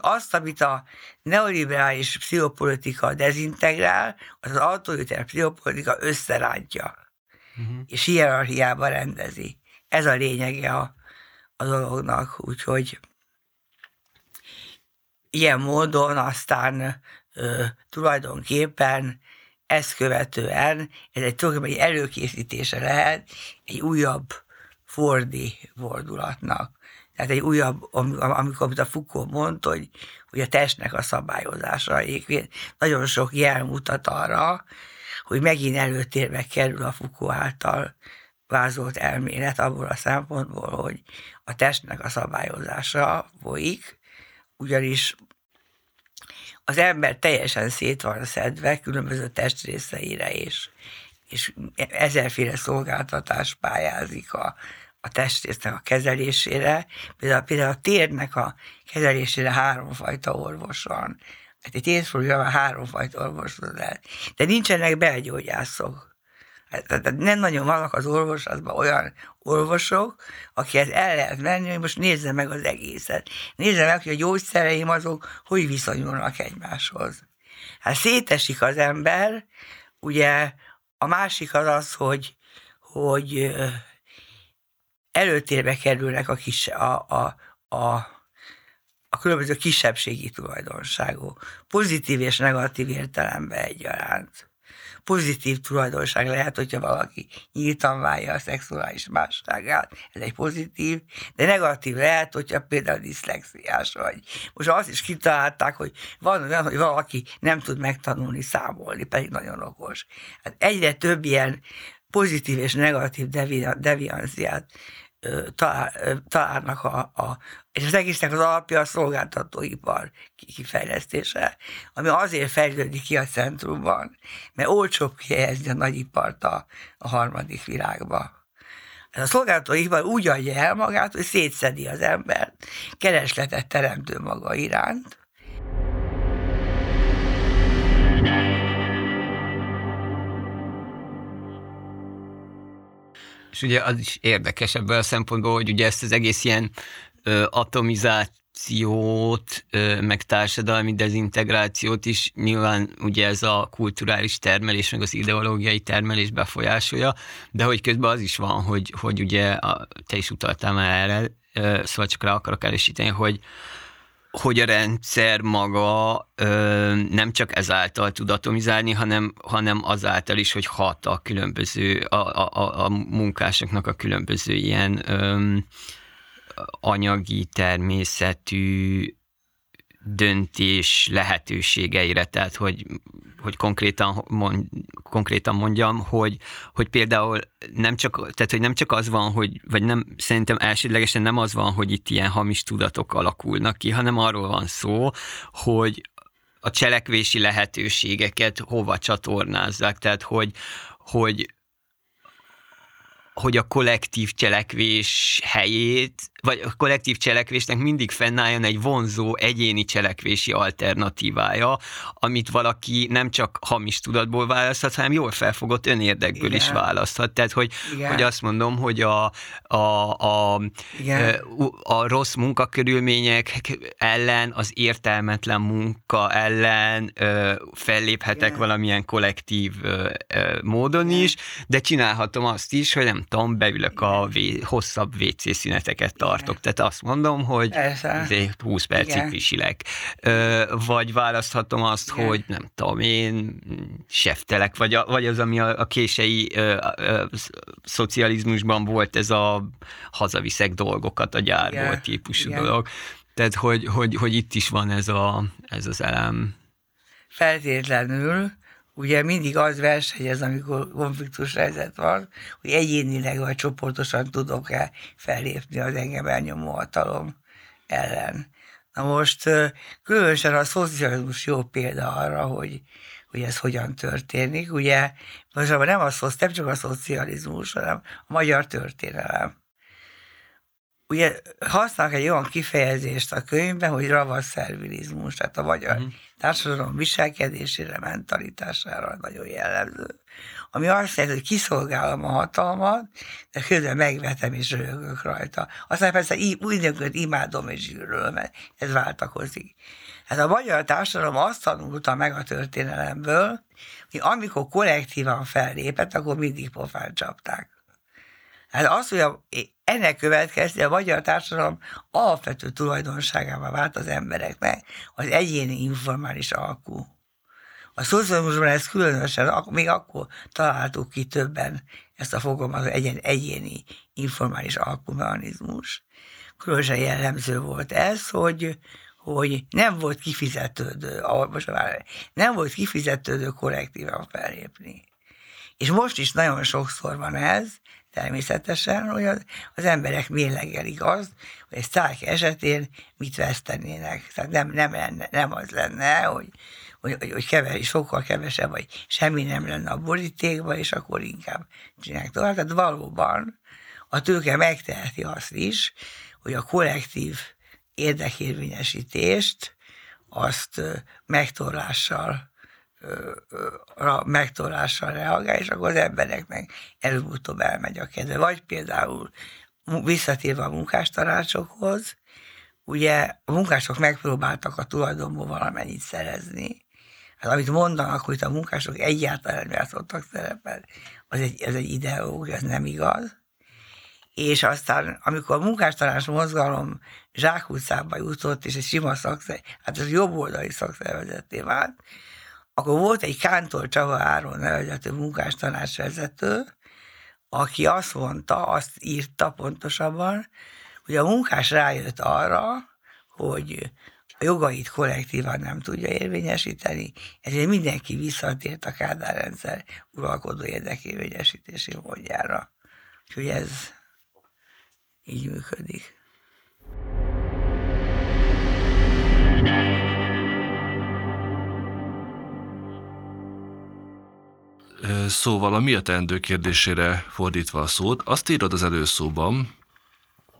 azt, amit a neoliberális pszichopolitika dezintegrál, az autoriter pszichopolitika összerántja, és hierarchiába rendezi. Ez a lényege a dolognak, úgyhogy ilyen módon aztán tulajdonképpen ezt követően ez egy előkészítése lehet egy újabb fordi fordulatnak. Tehát egy újabb, amikor a Foucault mondta, hogy a testnek a szabályozása. Nagyon sok jel mutat arra, hogy megint előtérbe kerül a Foucault által vázolt elmélet abból a szempontból, hogy a testnek a szabályozása folyik, ugyanis az ember teljesen szét van szedve különböző testrészeire, és ezerféle szolgáltatás pályázik a testrésznek a kezelésére. Például a térnek a kezelésére háromfajta orvos van. Hát egy térforulóban háromfajta orvos lehet. De nincsenek belgyógyászok. Tehát nem nagyon vannak az orvoslatban olyan orvosok, akihez el lehet menni, hogy most nézze meg az egészet. Nézze meg, hogy a gyógyszereim azok hogy viszonyulnak egymáshoz. Hát szétesik az ember, ugye a másik az, hogy előtérbe kerülnek a különböző kisebbségi tulajdonságok. Pozitív és negatív értelemben egyaránt. Pozitív tulajdonság lehet, hogyha valaki nyíltan válja a szexuális másságát, ez egy pozitív, de negatív lehet, hogyha például diszlexiás vagy. Most azt is kitalálták, hogy van olyan, hogy valaki nem tud megtanulni számolni, pedig nagyon okos. Hát egyre több ilyen pozitív és negatív devianciát találnak és az egésznek az alapja a szolgáltatóipar kifejlesztése, ami azért fejlődik ki a centrumban, mert olcsóbb kihelyezni a nagyipart a harmadik világba. Ez a szolgáltatóipar úgy adja el magát, hogy szétszedi az embert, keresletet teremtő maga iránt. És ugye az is érdekes ebből a szempontból, hogy ugye ezt az egész ilyen atomizációt, meg társadalmi dezintegrációt is nyilván ugye ez a kulturális termelés, meg az ideológiai termelés befolyásolja, de hogy közben az is van, hogy ugye te is utaltál már erre, szóval csak rá akarok erősíteni, hogy a rendszer maga nem csak ezáltal tud atomizálni, hanem azáltal is, hogy hat a különböző, a munkásoknak a különböző ilyen anyagi természetű döntés lehetőségeire, tehát hogy konkrétan mondjam, hogy például nem csak, tehát hogy nem csak az van, hogy vagy nem, szerintem elsődlegesen nem az van, hogy itt ilyen hamis tudatok alakulnak ki, hanem arról van szó, hogy a cselekvési lehetőségeket hova csatornázzák, tehát hogy a kollektív cselekvés helyét, vagy a kollektív cselekvésnek mindig fennálljon egy vonzó egyéni cselekvési alternatívája, amit valaki nem csak hamis tudatból választhat, hanem jól felfogott önérdekből is választhat. Tehát, hogy azt mondom, hogy a rossz munkakörülmények ellen, az értelmetlen munka ellen felléphetek valamilyen kollektív módon is, de csinálhatom azt is, hogy nem tudom, beülök a hosszabb WC szüneteket tartok. Tehát azt mondom, hogy 20 percig pisilek. Vagy választhatom azt, hogy nem tudom, én seftelek, vagy az, ami a kései szocializmusban volt, ez a hazaviszek dolgokat a gyárból típusú dolog. Tehát, hogy itt is van ez az elem. Feltétlenül. Ugye mindig az versenyez, amikor konfliktus helyzet van, hogy egyénileg vagy csoportosan tudok-e fellépni az engem elnyomó hatalom ellen. Na most különösen a szocializmus jó példa arra, hogy ez hogyan történik. Ugye most nem csak a szocializmus, hanem a magyar történelem. Ugye használnak egy olyan kifejezést a könyvben, hogy ravaszervilizmus, tehát a magyar társadalom viselkedésére, mentalitására nagyon jellemző. Ami azt jelenti, hogy kiszolgálom a hatalmat, de közben megvetem és röhögök rajta. Aztán persze úgynököt imádom és gyűlölöm, mert ez váltakozik. Hát a magyar társadalom azt tanulta meg a történelemből, hogy amikor kollektívan fellépett, akkor mindig pofán csapták. Hát az, hogy ennek következtében a magyar társadalom alapvető tulajdonságává vált az embereknek az egyéni informális alkú. A szocializmusban ez különösen, még akkor találtuk ki többen ezt a fogalmat, hogy egyéni informális alkúmechanizmus. Különösen jellemző volt ez, hogy nem volt kifizetődő, nem volt kifizetődő kollektívan fellépni. És most is nagyon sokszor van ez, természetesen, hogy az emberek mérlegelik azt, hogy egy sztárk esetén mit vesztenének. Tehát nem az lenne, hogy sokkal kevesebb, vagy semmi nem lenne a borítékban, és akkor inkább csinálják tovább. Tehát valóban a tőke megteheti azt is, hogy a kollektív érdekérvényesítést azt megtorlással reagál, és akkor az embereknek előbb-utóbb elmegy a kedve. Vagy például visszatérve a munkástanácsokhoz, ugye a munkások megpróbáltak a tulajdonból valamennyit szerezni. Hát amit mondanak, hogy a munkások egyáltalán nem játszottak szerepet, ez egy ideológia, ez nem igaz. És aztán, amikor a munkástanács mozgalom zsákutcába jutott, és egy sima szakszervezet, hát ez jobboldali szakszervezetté vált, akkor volt egy Kántó Csava Áron nevezető munkástanácsvezető, aki azt mondta, azt írta pontosabban, hogy a munkás rájött arra, hogy a jogait kollektívan nem tudja érvényesíteni, ezért mindenki visszatért a Kádár rendszer uralkodó érdekérvényesítési módjára. Úgyhogy ez... így működik. Szóval a Mi a teendő kérdésére fordítva a szót, azt írod az előszóban,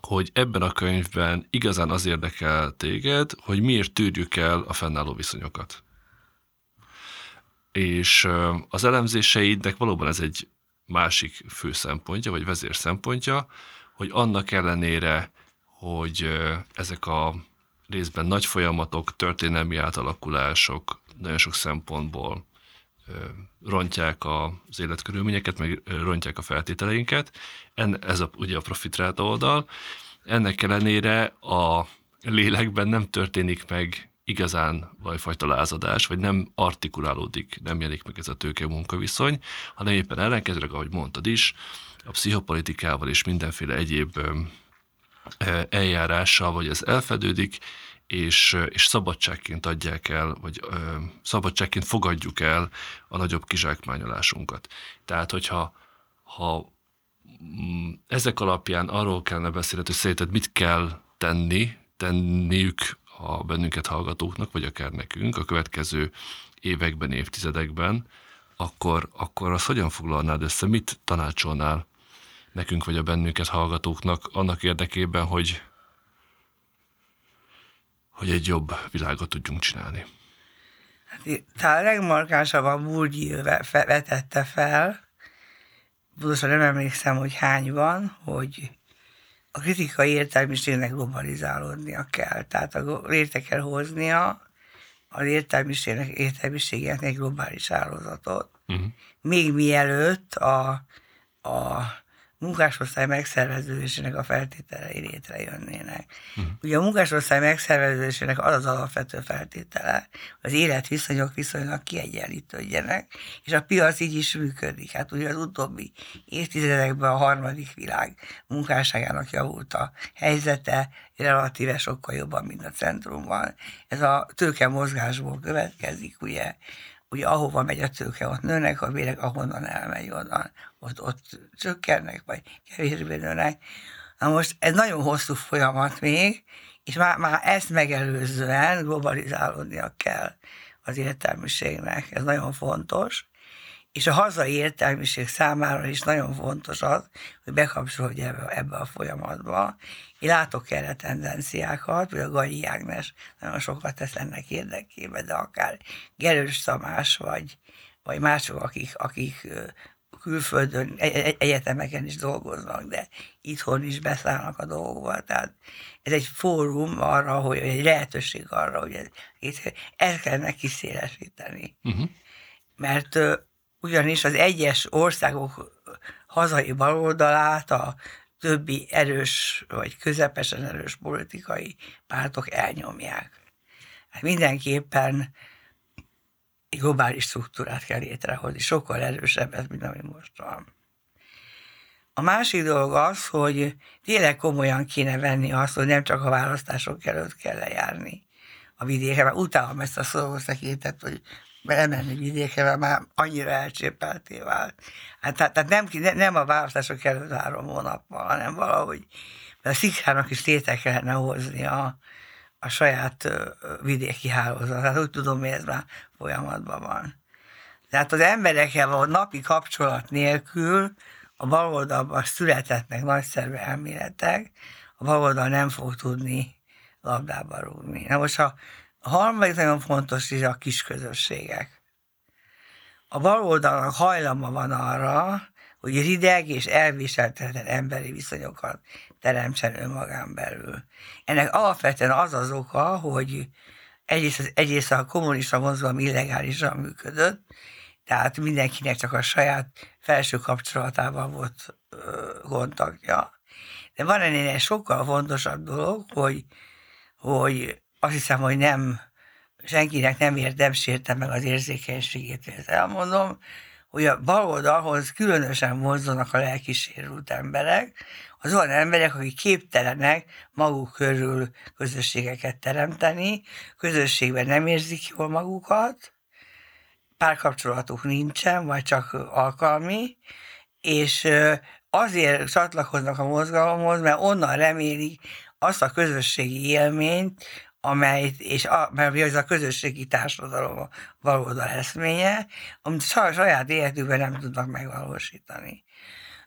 hogy ebben a könyvben igazán az érdekel téged, hogy miért tűrjük el a fennálló viszonyokat. És az elemzéseidnek valóban ez egy másik fő szempontja, vagy vezér szempontja, hogy annak ellenére, hogy ezek a részben nagy folyamatok, történelmi átalakulások nagyon sok szempontból rontják az életkörülményeket, meg rontják a feltételeinket. Ez ugye a profitráta oldal. Ennek ellenére a lélekben nem történik meg igazán valamifajta lázadás, vagy nem artikulálódik, nem jelenik meg ez a tőke-munkaviszony, hanem éppen ellenkezőleg, ahogy mondtad is, a pszichopolitikával és mindenféle egyéb eljárással, vagy ez elfedődik, és szabadságként adják el, vagy szabadságként fogadjuk el a nagyobb kizsákmányolásunkat. Tehát, hogyha ezek alapján arról kellene beszélni, hogy szerinted mit kell tenniük a bennünket hallgatóknak, vagy akár nekünk a következő években, évtizedekben, akkor azt hogyan foglalnád össze, mit tanácsolnál nekünk, vagy a bennünket hallgatóknak annak érdekében, hogy egy jobb világot tudjunk csinálni? Tehát a legmarkánsabban Bulgyi vetette fel, pontosan nem emlékszem, hogy hány van, hogy a kritikai értelmiségnek globalizálódnia kell. Tehát létre kell hoznia az értelmiségeknek egy globális hálózatot. Még mielőtt a munkásosztály megszerveződésének a feltételei létrejönnének. Ugye a munkásosztály megszerveződésének az az alapvető feltétele, az életviszonyok viszonylag kiegyenlítődjenek, és a piac így is működik. Hát ugye az utóbbi évtizedekben a harmadik világ munkásságának javult a helyzete, relatíve sokkal jobban, mint a centrumban. Ez a tőke mozgásból következik, ugye ahova megy a tőke, ott nőnek a bérek, ahonnan elmegy onnan, ott csökkennek, vagy kevésbé nőnek. Na most ez nagyon hosszú folyamat még, és már ezt megelőzően globalizálódnia kell az értelmiségnek. Ez nagyon fontos. És a hazai értelmiség számára is nagyon fontos az, hogy bekapcsolódj ebbe a folyamatba. Én látok erre tendenciákat, vagy a Ganyi Ágnes nagyon sokat tesz ennek érdekében, de akár Gerős Tamás, vagy mások, akik külföldön, egyetemeken is dolgoznak, de itthon is beszállnak a dolgokba. Tehát ez egy fórum arra, hogy egy lehetőség arra, hogy ezt kellene kiszélesíteni. Mert ugyanis az egyes országok hazai baloldalát a többi erős vagy közepesen erős politikai pártok elnyomják. Hát mindenképpen egy globális struktúrát kell létrehozni, sokkal erősebb, mint ami most van. A másik dolog az, hogy tényleg komolyan kéne venni azt, hogy nem csak a választások előtt kell lejárni a vidéken, mert utálom ezt a szószakétet, hogy elmenni vidékre, már annyira elcsépelté vált. Hát, tehát nem a választások előtt 3 hónappal, hanem valahogy a szikrának is létre kellene hozni a saját vidéki hálózatát. Hát úgy tudom, hogy ez már folyamatban van. Tehát az emberekkel a napi kapcsolat nélkül a baloldalban születetnek nagyszerű elméletek, a baloldal nem fog tudni labdába rúgni. Na most, a harmadik nagyon fontos is a kisközösségek. A baloldalnak hajlama van arra, hogy rideg és elviselhetetlen emberi viszonyokat teremtsen önmagán belül. Ennek alapvetően az az oka, hogy egyrészt a kommunista mozgalom illegálisan működött, tehát mindenkinek csak a saját felső kapcsolatában volt kontaktja. De van ennél egy sokkal fontosabb dolog, hogy azt hiszem, hogy senkinek nem sértem meg az érzékenységét, ezt elmondom, hogy a baloldalhoz különösen vonzanak a lelkisérült emberek, az olyan emberek, akik képtelenek maguk körül közösségeket teremteni, közösségben nem érzik jól magukat, párkapcsolatuk nincsen, vagy csak alkalmi, és azért csatlakoznak a mozgalomhoz, mert onnan remélik azt a közösségi élményt, amelyet, mert ez a közösségi társadalom valóda eszménye, amit saját életükben nem tudnak megvalósítani.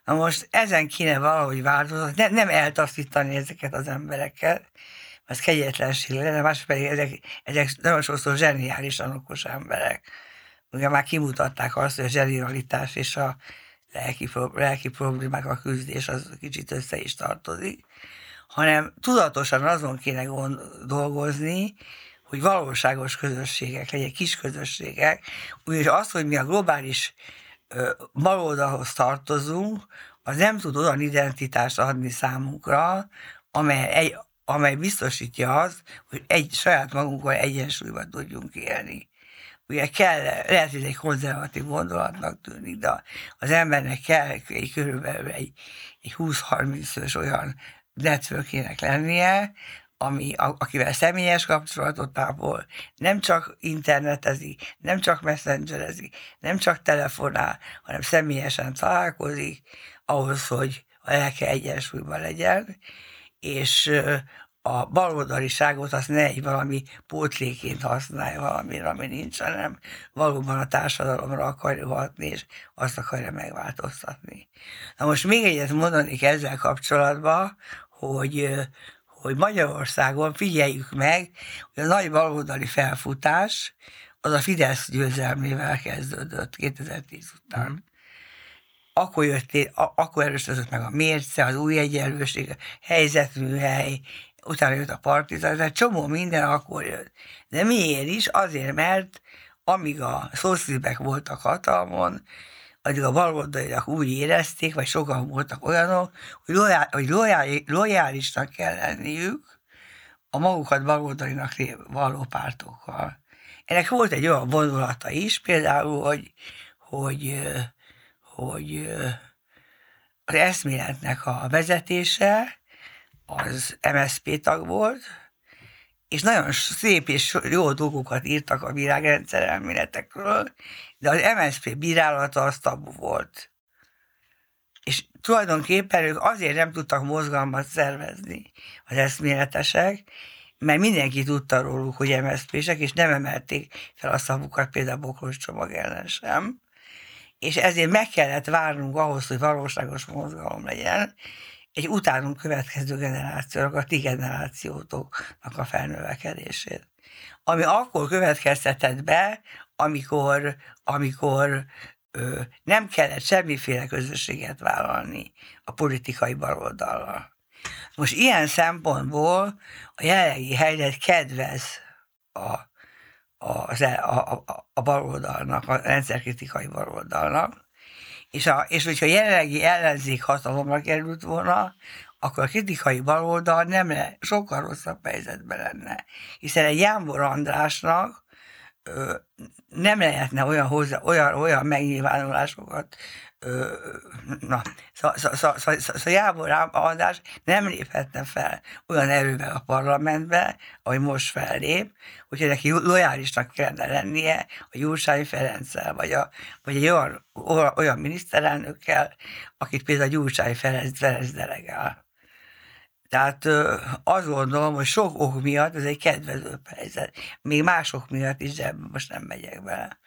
Na most ezen kéne valahogy változtatni, nem eltaszítani ezeket az embereket, az kegyetlenség lenne, más pedig ezek nagyon sokszor zseniálisan okos emberek. Ugye már kimutatták azt, hogy a zsenialitás és a lelki problémák, a küzdés az kicsit össze is tartozik, hanem tudatosan azon kéne dolgozni, hogy valóságos közösségek legyenek, kis közösségek, ugyanis az, hogy mi a globális baloldalhoz tartozunk, az nem tud olyan identitást adni számunkra, amely biztosítja azt, hogy saját magunkkal egyensúlyban tudjunk élni. Ugye lehet, hogy egy konzervatív gondolatnak tűnik, de az embernek kell körülbelül egy 20-30-ös olyan networkének lennie, akivel személyes kapcsolatot tápol, nem csak internetezik, nem csak messengerezik, nem csak telefonál, hanem személyesen találkozik, ahhoz, hogy a lelke egyensúlyban legyen, és a baloldaliságot azt ne egy valami pótléként használja valamire, ami nincs, hanem valóban a társadalomra akarja hatni, és azt akarja megváltoztatni. Na most még egyet mondanék ezzel kapcsolatban, hogy Magyarországon figyeljük meg, hogy a nagy baloldali felfutás az a Fidesz győzelmével kezdődött 2010 után. Akkor erősödött meg a Mérce, az új egyenlőség, helyzetműhely, utána jött a partizán, tehát csomó minden akkor jött. De miért is? Azért, mert amíg a szószívek voltak hatalmon, addig a baloldaliak úgy érezték, vagy sokan voltak olyanok, hogy lojálisnak kell lenniük a magukat baloldalinak való pártokkal. Ennek volt egy olyan vonulata is, például, hogy az eszméletnek a vezetése az MSZP tag volt, és nagyon szép és jó dolgokat írtak a világrendszer elméletekről, de az MSZP bírálata az tabu volt. És tulajdonképpen ők azért nem tudtak mozgalmat szervezni az eszméletesek, mert mindenki tudta róluk, hogy MSZP-sek, és nem emelték fel a szavukat például Bokos csomag ellen sem. És ezért meg kellett várnunk ahhoz, hogy valóságos mozgalom legyen, egy utánunk következő generációnak, a ti generációtoknak a felnövekedését. Ami akkor következtetett be, amikor nem kellett semmiféle közösséget vállalni a politikai baloldallal. Most ilyen szempontból a jelenlegi helyzet kedvez a baloldalnak, a rendszerkritikai baloldalnak, és hogyha jelenlegi ellenzék hatalomra került volna, akkor a kritikai baloldal sokkal rosszabb helyzetben lenne. Hiszen egy Jámbor Andrásnak nem lehetne olyan megnyilvánulásokat. Jámbor András nem léphetne fel olyan erővel a parlamentbe, ahogy most fellép, hogyha neki lojálisnak kellene lennie a Gyurcsány Ferenccel, vagy egy olyan miniszterelnökkel, akit például a Gyurcsány Ferenc delegál. Tehát azt gondolom, hogy sok ok miatt ez egy kedvező helyzet. Még mások miatt is, de most nem megyek bele.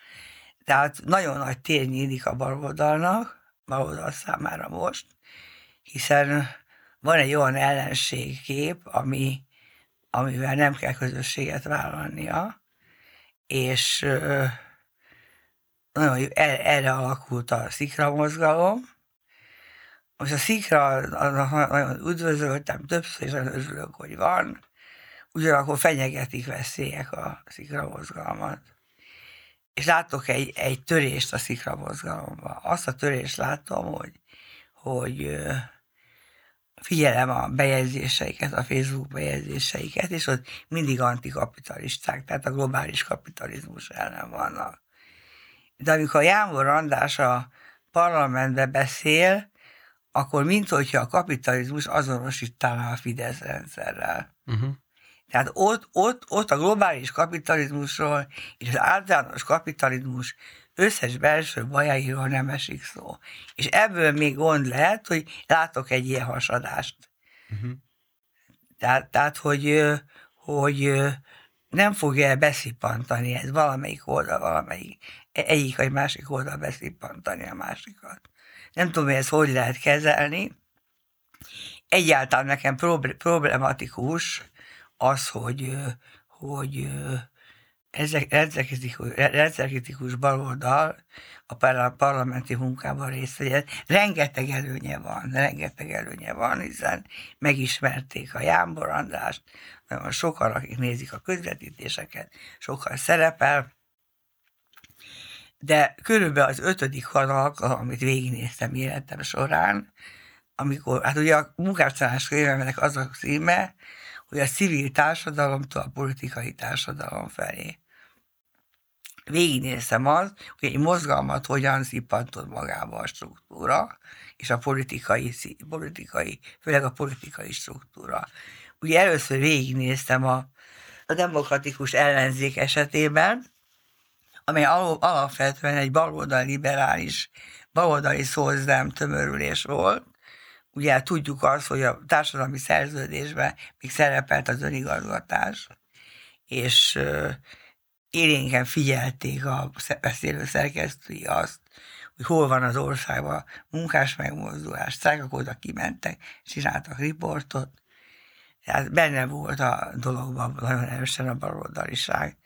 Tehát nagyon nagy tér nyílik a baloldal számára most, hiszen van egy olyan ellenségkép, amivel nem kell közösséget vállalnia, és nagyon erre alakult a szikra mozgalom. Most a szikra nagyon üdvözöltem többször, és nagyon örülök, hogy van, ugyanakkor fenyegetik veszélyek a szikra mozgalmat. És látok egy törést a szikra mozgalomban. Azt a törést látom, hogy figyelem a bejegyzéseiket, a Facebook bejegyzéseiket, és ott mindig antikapitalisták, tehát a globális kapitalizmus ellen vannak. De amikor Jámbor András a parlamentben beszél, akkor minthogyha a kapitalizmus azonosítaná a Fidesz rendszerrel. Tehát ott a globális kapitalizmusról és az általános kapitalizmus összes belső bajairól nem esik szó. És ebből még gond lehet, hogy látok egy ilyen hasadást. Uh-huh. Tehát, hogy nem fogja el beszippantani ez valamelyik oldal, egyik vagy másik oldal beszippantani a másikat. Nem tudom, hogy ezt hogy lehet kezelni. Egyáltalán nekem problematikus az, hogy rendszerkritikus baloldal a parlamenti munkában részt vegyen. Rengeteg előnye van, hiszen megismerték a Jámbor Andrást, nagyon sokan, akik nézik a közvetítéseket, sokan szerepel, de körülbelül az 5. alkalom, amit végignéztem életem során, amikor, hát ugye a munkáscsalás könyvemnek az a címe, hogy a civil társadalomtól a politikai társadalom felé. Végignéztem azt, hogy egy mozgalmat hogyan szippantott magába a struktúra, és a politikai, főleg a politikai struktúra. Ugye először végignéztem a demokratikus ellenzék esetében, amely alapvetően egy baloldali szózdám tömörülés volt. Ugye tudjuk azt, hogy a társadalmi szerződésben még szerepelt az önigazgatás, és élénken figyelték a beszélő szerkesztői azt, hogy hol van az országban munkás megmozdulás, sztrájkok, oda kimentek, csináltak riportot. Tehát benne volt a dologban nagyon erősen a baloldaliság.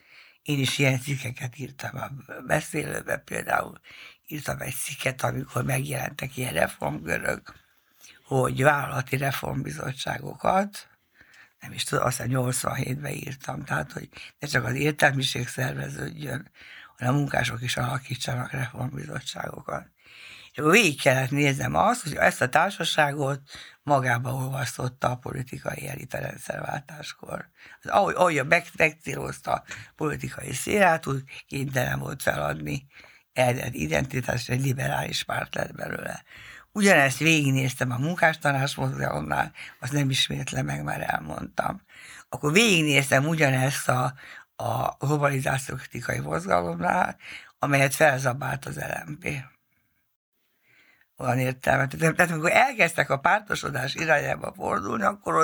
Én is ilyen cikkeket írtam a beszélőbe, például írtam egy cikket, amikor megjelentek ilyen reformgörök, hogy vállalati reformbizottságokat, nem is tudom, aztán 87-ben írtam, tehát, hogy ne csak az értelmiség szerveződjön, hanem a munkások is alakítsanak reformbizottságokat. És akkor végig kellett néznem azt, hogy ezt a társaságot magába olvasztotta a politikai elit a rendszerváltáskor. Ahogy megcírozta a politikai szélát, úgy kénytelen volt feladni identitásra, egy liberális párt lett belőle. Ugyanezt végignéztem a munkástanács mozgalomnál, azt nem ismétlem meg, már elmondtam. Akkor végignéztem ugyanezt a globalizáció kritikai mozgalomnál, amelyet felzabált az LMP. Olyan értelmet. Tehát amikor elkezdtek a pártosodás irányába fordulni, akkor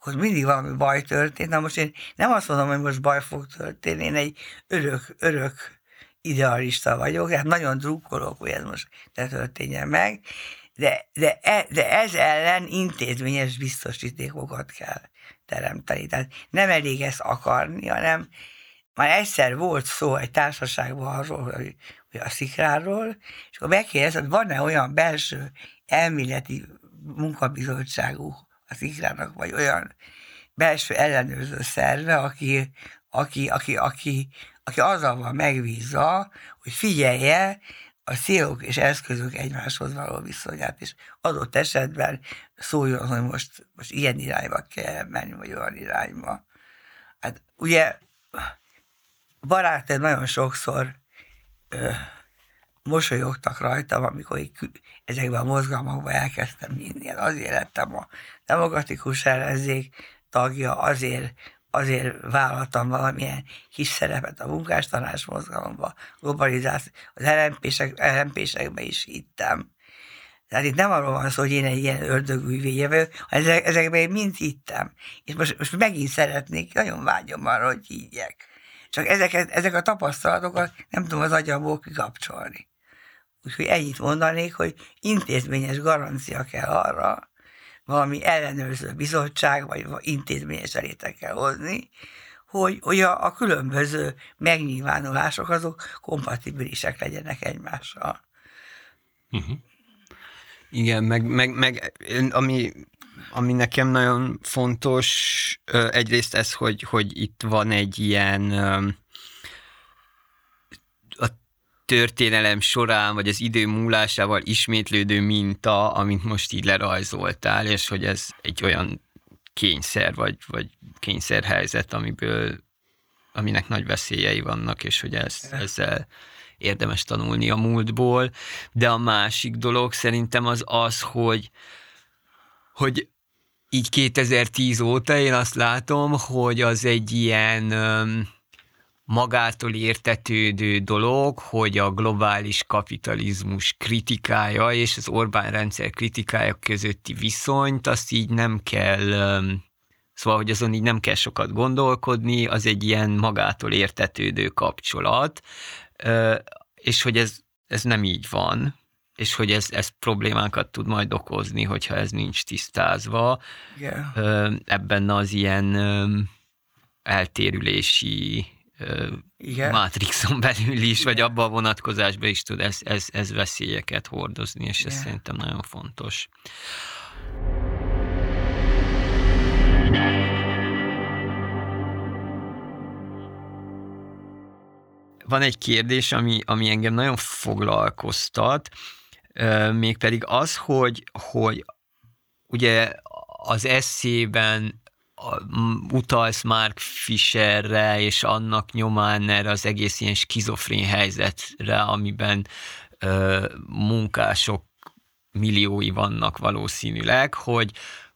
ott mindig valami baj történt. Na most én nem azt mondom, hogy most baj fog történni, én egy örök idealista vagyok, hát nagyon drukkolok, hogy ez most ne történjen meg, de ez ellen intézményes biztosítékokat kell teremteni. Tehát nem elég ezt akarni, hanem már egyszer volt szó egy társaságban arról, hogy a szikráról, és akkor megkérdeztem, hogy van-e olyan belső elméleti munkabizottságú a szikrának, vagy olyan belső ellenőrző szerve, aki azzal van megbízva, hogy figyelje a célok és eszközök egymáshoz való viszonyát, és adott esetben szóljon, hogy most ilyen irányba kell menni, vagy olyan irányba. Hát ugye barátaim nagyon sokszor mosolyogtak rajtam, amikor ezekben a mozgalmakban elkezdtem hinni. Azért lettem a demokratikus ellenzék tagja, azért vállaltam valamilyen kis szerepet a munkástanács mozgalomban, globalizáció, az LMP-sekben is hittem. Tehát itt nem arról van szó, hogy én egy ilyen ördögűvéje vagyok, hanem ezekben én mind hittem. És most megint szeretnék, nagyon vágyom arra, hogy higgyek. Csak ezek a tapasztalatokat nem tudom az agyamból kikapcsolni. Úgyhogy ennyit mondanék, hogy intézményes garancia kell arra, valami ellenőrző bizottság, vagy intézményes elétek kell hozni, hogy a különböző megnyilvánulások azok kompatibilisek legyenek egymással. Uh-huh. Igen, meg ami nekem nagyon fontos, egyrészt ez, hogy itt van egy ilyen a történelem során, vagy az idő múlásával ismétlődő minta, amit most így lerajzoltál, és hogy ez egy olyan kényszer, vagy kényszerhelyzet, aminek nagy veszélyei vannak, és hogy ezzel érdemes tanulni a múltból. De a másik dolog szerintem az, hogy így 2010 óta én azt látom, hogy az egy ilyen magától értetődő dolog, hogy a globális kapitalizmus kritikája és az Orbán rendszer kritikája közötti viszonyt, azt így nem kell, szóval, hogy azon így nem kell sokat gondolkodni, az egy ilyen magától értetődő kapcsolat, és hogy ez nem így van, és hogy ez problémákat tud majd okozni, hogyha ez nincs tisztázva. Yeah. Ebben az ilyen eltérülési mátrixon belül is, vagy abban a vonatkozásban is tud ez veszélyeket hordozni, és ez szerintem nagyon fontos. Van egy kérdés, ami engem nagyon foglalkoztat, mégpedig az, hogy ugye az eszében utalsz Mark Fisherre, és annak nyomán erre az egész ilyen skizofrén helyzetre, amiben munkások milliói vannak valószínűleg, hogy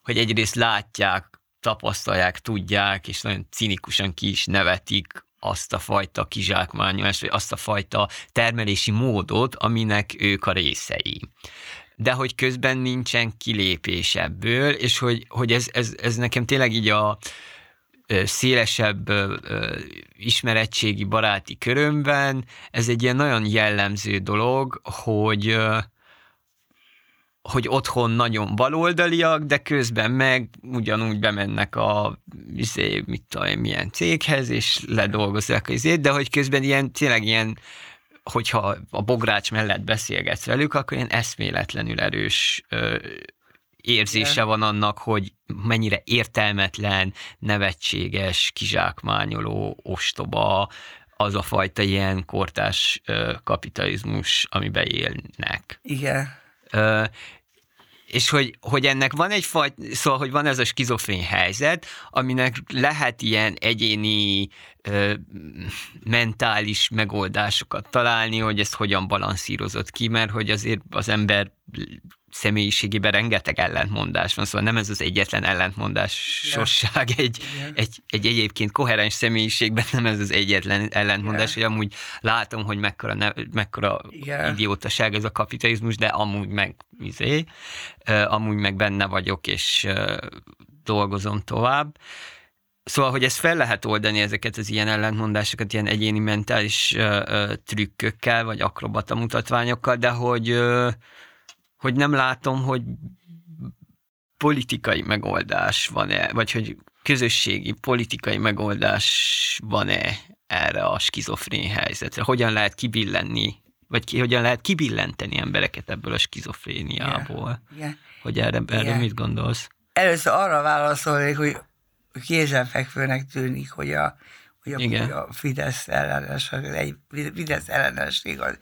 egyrészt látják, tapasztalják, tudják, és nagyon cinikusan ki is nevetik azt a fajta kizsákmányolást, vagy azt a fajta termelési módot, aminek ők a részei. De hogy közben nincsen kilépés ebből, és hogy ez nekem tényleg így a szélesebb ismeretségi baráti körömben, ez egy ilyen nagyon jellemző dolog, hogy otthon nagyon baloldaliak, de közben meg ugyanúgy bemennek a mit tudom, milyen céghez, és ledolgozzák azért, de hogy közben ilyen, tényleg ilyen, hogyha a bogrács mellett beszélgetsz velük, akkor ilyen eszméletlenül erős érzése van annak, hogy mennyire értelmetlen, nevetséges, kizsákmányoló, ostoba az a fajta ilyen kortárs kapitalizmus, amiben élnek. Igen. És hogy ennek van egyfajta, szóval, hogy van ez a skizofrén helyzet, aminek lehet ilyen egyéni mentális megoldásokat találni, hogy ezt hogyan balanszírozott ki, mert hogy azért az ember személyiségében rengeteg ellentmondás van, szóval nem ez az egyetlen ellentmondásosság, egy egyébként koherens személyiségben nem ez az egyetlen ellentmondás, hogy amúgy látom, hogy mekkora idiótaság ez a kapitalizmus, de amúgy meg benne vagyok, és dolgozom tovább. Szóval, hogy ezt fel lehet oldani, ezeket az ilyen ellentmondásokat, ilyen egyéni mentális trükkökkel, vagy akrobata mutatványokkal, de hogy nem látom, hogy politikai megoldás van-e, vagy hogy közösségi politikai megoldás van-e erre a skizofrén helyzetre. Hogyan lehet kibillenni, vagy hogyan lehet kibillenteni embereket ebből a skizofréniából? Yeah. Hogy erre mit gondolsz? Először arra válaszolnék, hogy kézenfekvőnek tűnik, hogy a Fidesz ellenesség az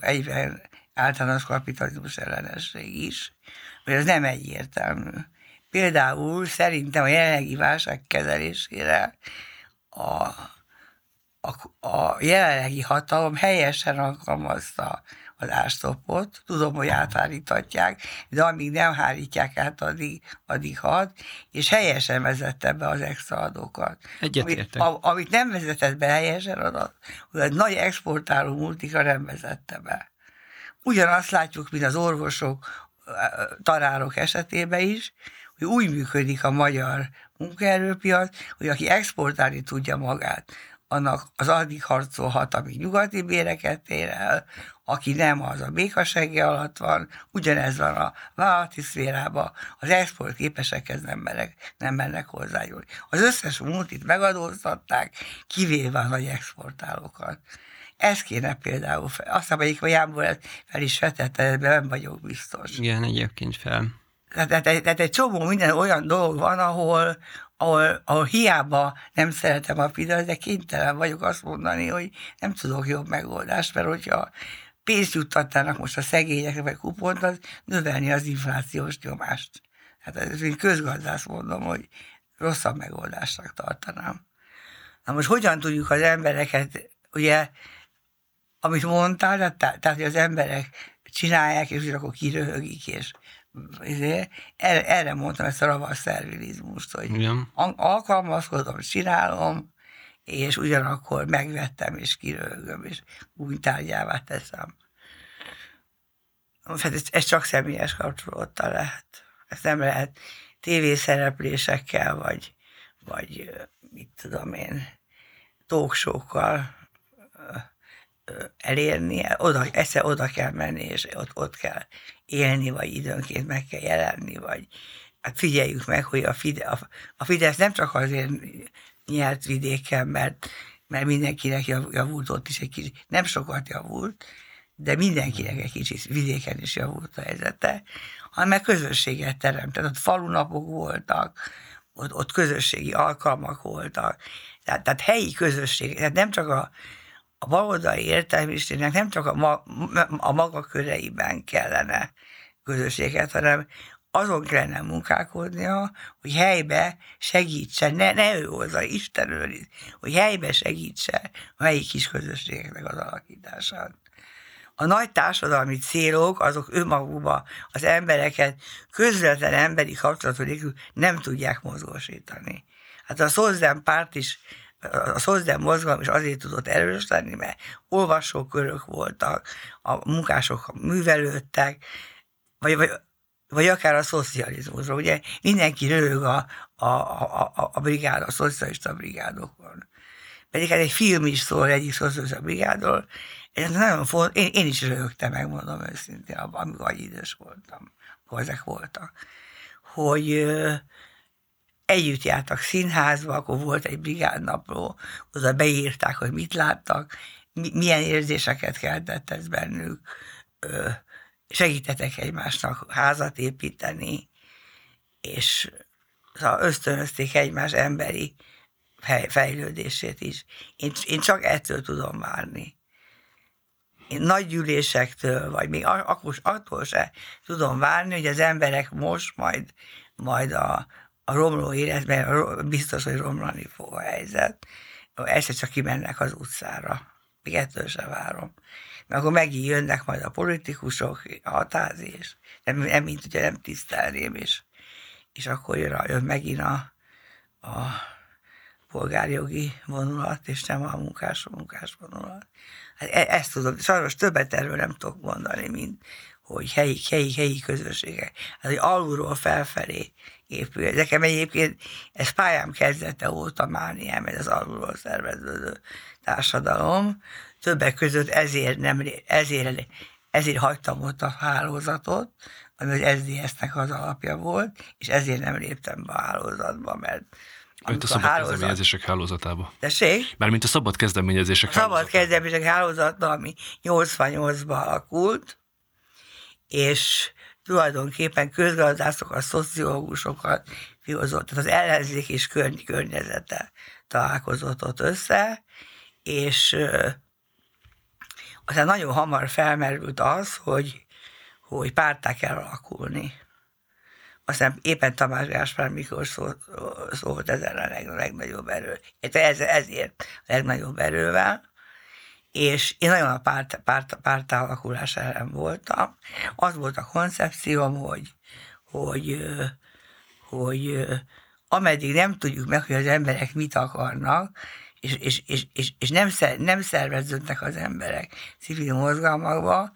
egyben általános kapitalizmus ellenesség is, hogy ez nem egyértelmű. Például szerintem a jelenlegi válság kezelésére a jelenlegi hatalom helyesen alkalmazta az ástopot, tudom, hogy átállítatják, de amíg nem hárítják át, addig hat, és helyesen vezette be az extra adókat. Amit nem vezetett be helyesen, az egy nagy exportáló multika nem vezette be. Ugyanazt látjuk, mint az orvosok, tanárok esetében is, hogy úgy működik a magyar munkaerőpiac, hogy aki exportálni tudja magát, annak az addig harcolhat, amíg nyugati béreket ér el, aki nem, az a békasegge alatt van, ugyanez van a vállalati szférában, az export képesekhez nem mennek hozzájönni. Az összes multit megadóztatták, kivéve a nagy exportálókat. Ez kéne például fel. Aztán pedig a Jámbor fel is vetett, ebben nem vagyok biztos. Igen, egyébként fel. Tehát egy csomó minden olyan dolog van, ahol hiába nem szeretem a Fidesz, de kénytelen vagyok azt mondani, hogy nem tudok jobb megoldást, mert hogyha pénzt juttatnának most a szegényekre, vagy kupont, az növelni az inflációs nyomást. Hát ez mint közgazdász mondom, hogy rosszabb megoldásnak tartanám. Na most hogyan tudjuk az embereket, ugye, amit mondtál, tehát hogy az emberek csinálják, és akkor kiröhögik, és erre mondtam ezt a ravasz szervilizmust, hogy alkalmazkodom, csinálom, és ugyanakkor megvettem, és kiröhögöm, és gúnytárgyává teszem. Ez csak személyes kapcsolódta lehet. Ez nem lehet tévészereplésekkel, vagy mit tudom én, talkshow-kkal elérni, egyszer oda kell menni, és ott kell élni, vagy időnként meg kell jelenni, vagy hát figyeljük meg, hogy a Fidesz nem csak azért nyert vidéken, mert mindenkinek javult ott is egy kicsit, nem sokat javult, de mindenkinek egy kicsit vidéken is javult a helyzete, hanem közösséget teremtett. Ott falunapok voltak, ott közösségi alkalmak voltak, tehát helyi közösség, tehát nem csak a baloldali értelmiségnek nem csak a maga köreiben kellene közösséget, hanem azon kellene munkálkodnia, hogy helybe segítse, ne ő hozzá, Isten őriz, hogy helybe segítse a helyi kis közösségeknek az alakítását. A nagy társadalmi célok, azok önmagukban az embereket közvetlen emberi kapcsolaton nélkül nem tudják mozgósítani. Hát a Szolzen párt is, a Szolzen mozgalom is azért tudott erős lenni, mert olvasókörök voltak, a munkások művelődtek, vagy akár a szocializmusról. Ugye mindenki röhög a brigád, a szocialista brigádokon. Pedig hát egy film is szól egyik szocialista brigádról. Ez nagyon fontos. Én is röhögtem, megmondom őszintén, amikor idős voltam, akkor ezek voltak, hogy együtt jártak színházba, akkor volt egy brigádnapló, oda beírták, hogy mit láttak, milyen érzéseket keltett ez bennük, segítettek egymásnak házat építeni, és ösztönözték egymás emberi fejlődését is. Én csak ettől tudom várni. Én nagy gyűlésektől, vagy még attól se tudom várni, hogy az emberek most majd a romló életben biztos, hogy romlani fog a helyzet. Egyszer csak kimennek az utcára. Még ettől sem várom. Mert akkor megint jönnek majd a politikusok, a Hadházi, és nem mint ugye nem tisztelném, és akkor jön megint a polgárjogi vonulat, és nem a munkás vonulat. Hát ezt tudom, sajnos többet erről nem tudok mondani, mint hogy helyi közösségek. Hát, hogy alulról felfelé épül. Nekem egyébként ez pályám kezdete óta mániám, ez az alulról szerveződő társadalom. Többek között ezért hagytam ott a hálózatot, ami az SZDSZ-nek az alapja volt, és ezért nem léptem be a hálózatba, mert mint a szabad kezdeményezések hálózatába. Tessék? Mármint a szabad kezdeményezések hálózatába. Szabad kezdeményezések hálózata, ami 88-ban alakult, és tulajdonképpen közgazdászokat, szociológusokat, tehát az ellenzék és környezete találkozott ott össze, és aztán nagyon hamar felmerült az, hogy pártá kell alakulni. Aztán éppen Tamás Gáspár Miklós szólt ezen a legnagyobb erő. Ezért a legnagyobb erővel, és én nagyon a pártá alakulás ellen voltam. Az volt a koncepcióm, hogy ameddig nem tudjuk meg, hogy az emberek mit akarnak, és nem szerveződnek az emberek civil mozgalmakba,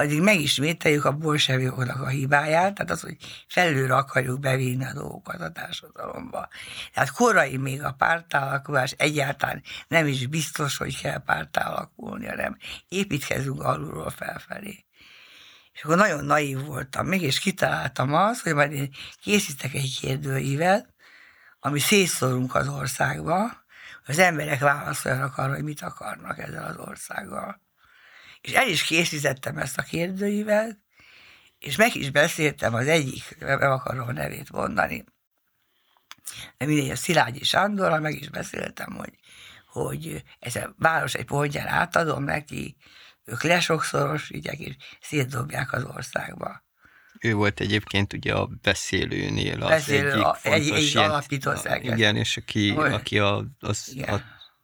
addig megismételjük a bolsevikoknak a hibáját, tehát az, hogy felülről akarjuk bevinni a dolgokat a társadalomba. Tehát korai még a pártállalkulás, egyáltalán nem is biztos, hogy kell pártállalkulni, hanem építkezünk alulról felfelé. És akkor nagyon naív voltam, mégis kitaláltam azt, hogy majd én készítek egy kérdőívet, ami szétszórunk az országba, az emberek válaszoljanak arra, hogy mit akarnak ezzel az országgal. És el is készítettem ezt a kérdőívet, és meg is beszéltem az egyik, nem akarom a nevét mondani, de mindegy, a Szilárdi Sándorral meg is beszéltem, hogy ezt a város egy pontján átadom neki, ők lesokszorosítják, és szétdobják az országba. Ő volt egyébként ugye a beszélőnél az egyik alapító szerkezet. Igen, és aki a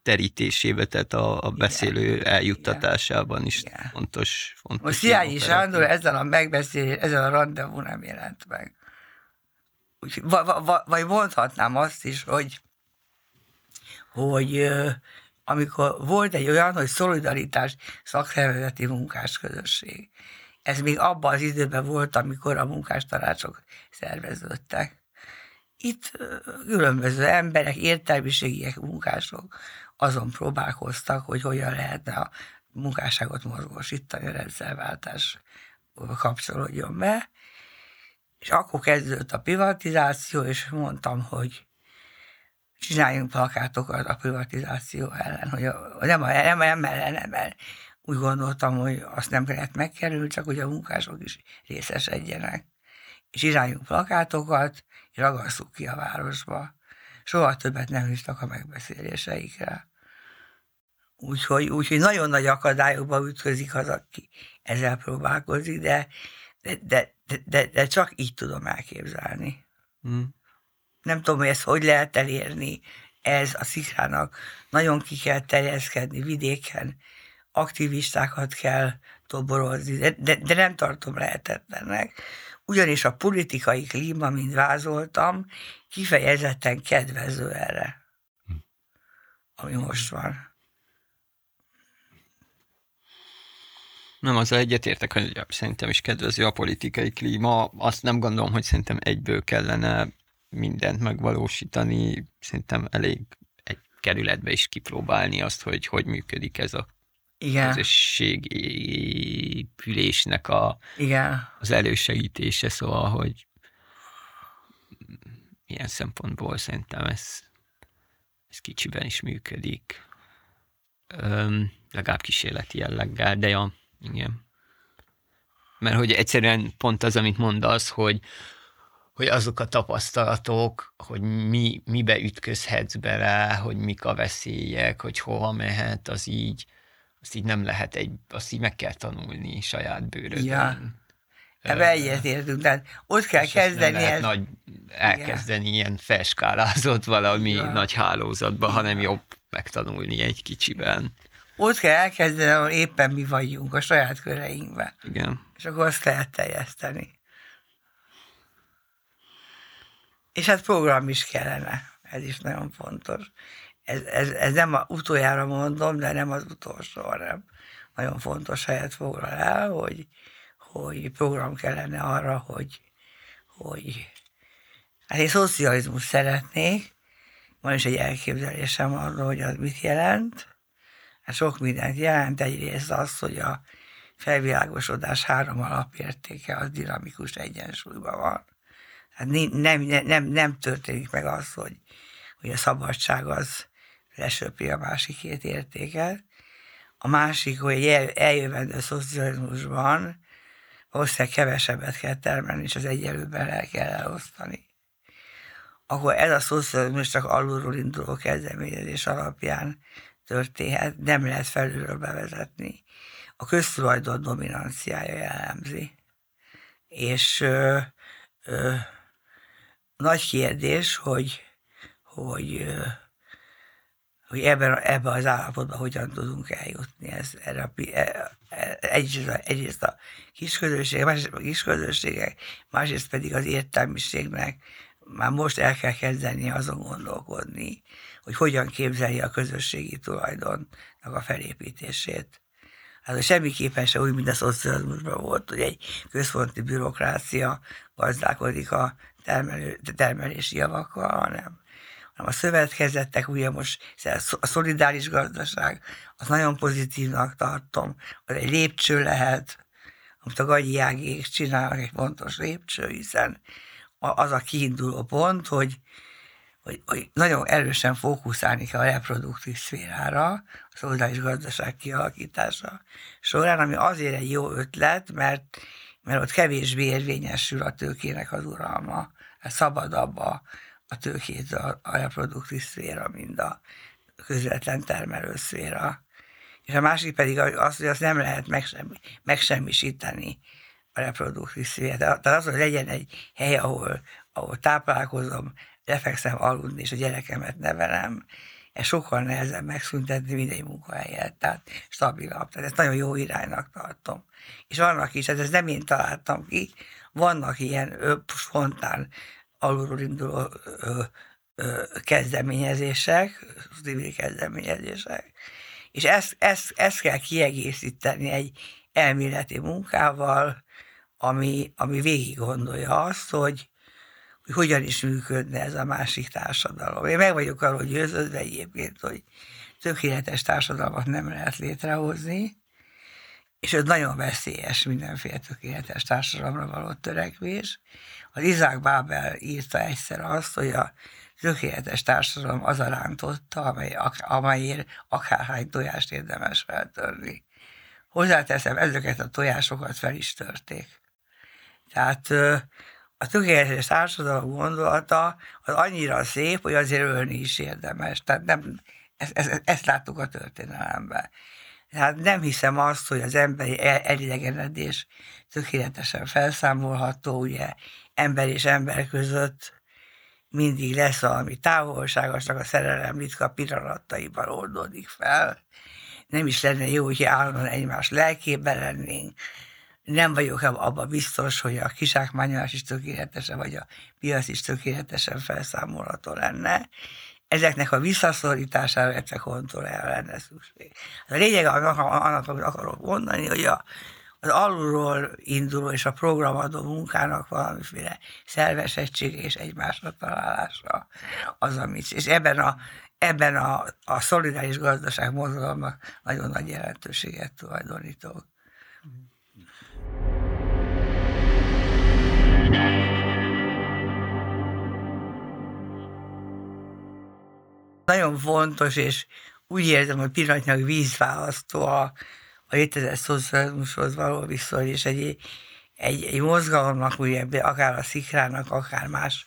terítésébe, tehát a beszélő eljuttatásában is fontos. Most Szijártó Sándor ezen a rendezvú nem jelent meg. Vagy mondhatnám azt is, hogy hogy amikor volt egy olyan, hogy szolidaritás szakszervezeti munkásközösség. Ez még abban az időben volt, amikor a munkástanácsok szerveződtek. Itt különböző emberek, értelmiségiek, munkások azon próbálkoztak, hogy hogyan lehetne a munkásságot mozgósítani, a rendszerváltás kapcsolódjon be. És akkor kezdődött a privatizáció, és mondtam, hogy csináljunk plakátokat a privatizáció ellen, hogy nem ellen, úgy gondoltam, hogy azt nem kellett megkerülni, csak hogy a munkások is részesedjenek. És csináljunk plakátokat, és ragasszuk ki a városba. Soha többet nem hívtak a megbeszéléseikre. Úgyhogy nagyon nagy akadályokba ütközik az, aki ezzel próbálkozik, de csak így tudom elképzelni. Nem tudom, hogy ezt hogy lehet elérni. Ez a szikrának nagyon ki kell terjeszkedni vidéken, aktivistákat kell toborozni, de nem tartom lehetetlennek. Ugyanis a politikai klíma, mint vázoltam, kifejezetten kedvező erre, ami most van. Nem, azzal egyetértek, hogy szerintem is kedvező a politikai klíma. Azt nem gondolom, hogy szerintem egyből kellene mindent megvalósítani. Szerintem elég egy kerületbe is kipróbálni azt, hogy működik ez a közösségépülésnek az elősegítése. Szóval, hogy ilyen szempontból szerintem ez kicsiben is működik. Legalább kísérleti jelleggel, de ja, igen. Mert hogy egyszerűen pont az, amit mondasz, hogy azok a tapasztalatok, hogy mibe ütközhetsz bele, hogy mik a veszélyek, hogy hova mehet, azt így nem lehet, azt így meg kell tanulni saját bőrödön. Ja. Ebben egyetértünk, tehát ott kell kezdeni. Nem lehet elkezdeni ilyen felskálázott valami nagy hálózatba, hanem jobb megtanulni egy kicsiben. Ott kell elkezdeni, ahol éppen mi vagyunk, a saját köreinkben. Igen. És akkor azt lehet teljeszteni. És hát program is kellene. Ez is nagyon fontos. Ez nem az utoljára mondom, de nem az utolsó, hanem nagyon fontos helyet foglal el, hogy program kellene arra, hogy hát én szocializmust szeretnék. Van is egy elképzelésem arról, hogy az mit jelent. Hát sok mindent jelent. Egyrészt az, hogy a felvilágosodás 3 alapértéke az dinamikus egyensúlyban van. Hát nem történik meg az, hogy a szabadság az lesöpri a másik 2 értéket. A másik, hogy eljövendő szocializmusban valószínűleg kevesebbet kell termelni, és az egyenlőben el kell elosztani. Akkor ez a szocializmus csak alulról induló kezdeményezés alapján történhet, nem lehet felülről bevezetni. A köztulajdon dominanciája jellemzi. És nagy kérdés, hogy ebben az állapotban hogyan tudunk eljutni. Egyrészt a kisközösségek, másrészt a kisközösségek, másrészt pedig az értelmiségnek már most el kell kezdeni azon gondolkodni, hogy hogyan képzelje a közösségi tulajdonnak a felépítését. Hát semmiképpen se úgy, mint a szocializmusban volt, hogy egy központi bürokrácia gazdálkodik a termelési javakkal, hanem a szövetkezettek, ugye most a szolidáris gazdaság, az nagyon pozitívnak tartom, az egy lépcső lehet, amit a Ganyi Ágék csinálnak, egy fontos lépcső, hiszen az a kiinduló pont, hogy nagyon erősen fókuszálni kell a reproduktív szférára, a szolidáris gazdaság kialakítása során, ami azért egy jó ötlet, mert ott kevésbé érvényesül a tőkének az uralma. Hát szabadabb a tőkét a reproduktív szféra, mint a közvetlen termelő szféra. És a másik pedig az, hogy azt nem lehet megsemmisíteni a reproduktív szféra. Tehát az, hogy legyen egy hely, ahol táplálkozom, lefekszem aludni, és a gyerekemet nevelem, ez sokkal nehezebb megszüntetni, mint egy munkahelyet, tehát stabilabb. Tehát ezt nagyon jó iránynak tartom. És vannak is, ezt nem én találtam ki, vannak ilyen spontán alulról induló kezdeményezések, civil kezdeményezések, és ezt kell kiegészíteni egy elméleti munkával, ami végig gondolja azt, hogy hogyan is működne ez a másik társadalom. Én meg vagyok arról győződve egyébként, hogy tökéletes társadalmat nem lehet létrehozni, és ez nagyon veszélyes mindenféle tökéletes társadalomra való törekvés. Az Isaac Babel írta egyszer azt, hogy a tökéletes társadalom az a rántotta, amelyért akárhány tojást érdemes feltörni. Hozzáteszem, ezeket a tojásokat fel is törték. Tehát a tökéletes társadalom gondolata az annyira szép, hogy azért ölni is érdemes. Tehát nem, ezt láttuk a történelemben. Tehát nem hiszem azt, hogy az emberi elidegenedés tökéletesen felszámolható, ugye ember és ember között mindig lesz valami távolságosnak a szerelem ritka pillanataiban oldódik fel. Nem is lenne jó, hogy állandóan egymás lelkében lennénk. Nem vagyok abban biztos, hogy a kizsákmányolás is tökéletesen, vagy a piac is tökéletesen felszámolható lenne. Ezeknek a visszaszorítására, illetve kontrolljára lenne szükség. A lényeg annak, amit akarok mondani, hogy az alulról induló és a programadó munkának valamiféle szervesettsége és egymásra találása az, amit. És ebben a szolidáris gazdaság mozgalomnak nagyon nagy jelentőséget tulajdonítok. Nagyon fontos, és úgy érzem, hogy pillanatnyilag vízválasztó a létezett szocializmushoz való viszony, és egy mozgalomnak, ugye, akár a Szikrának, akár más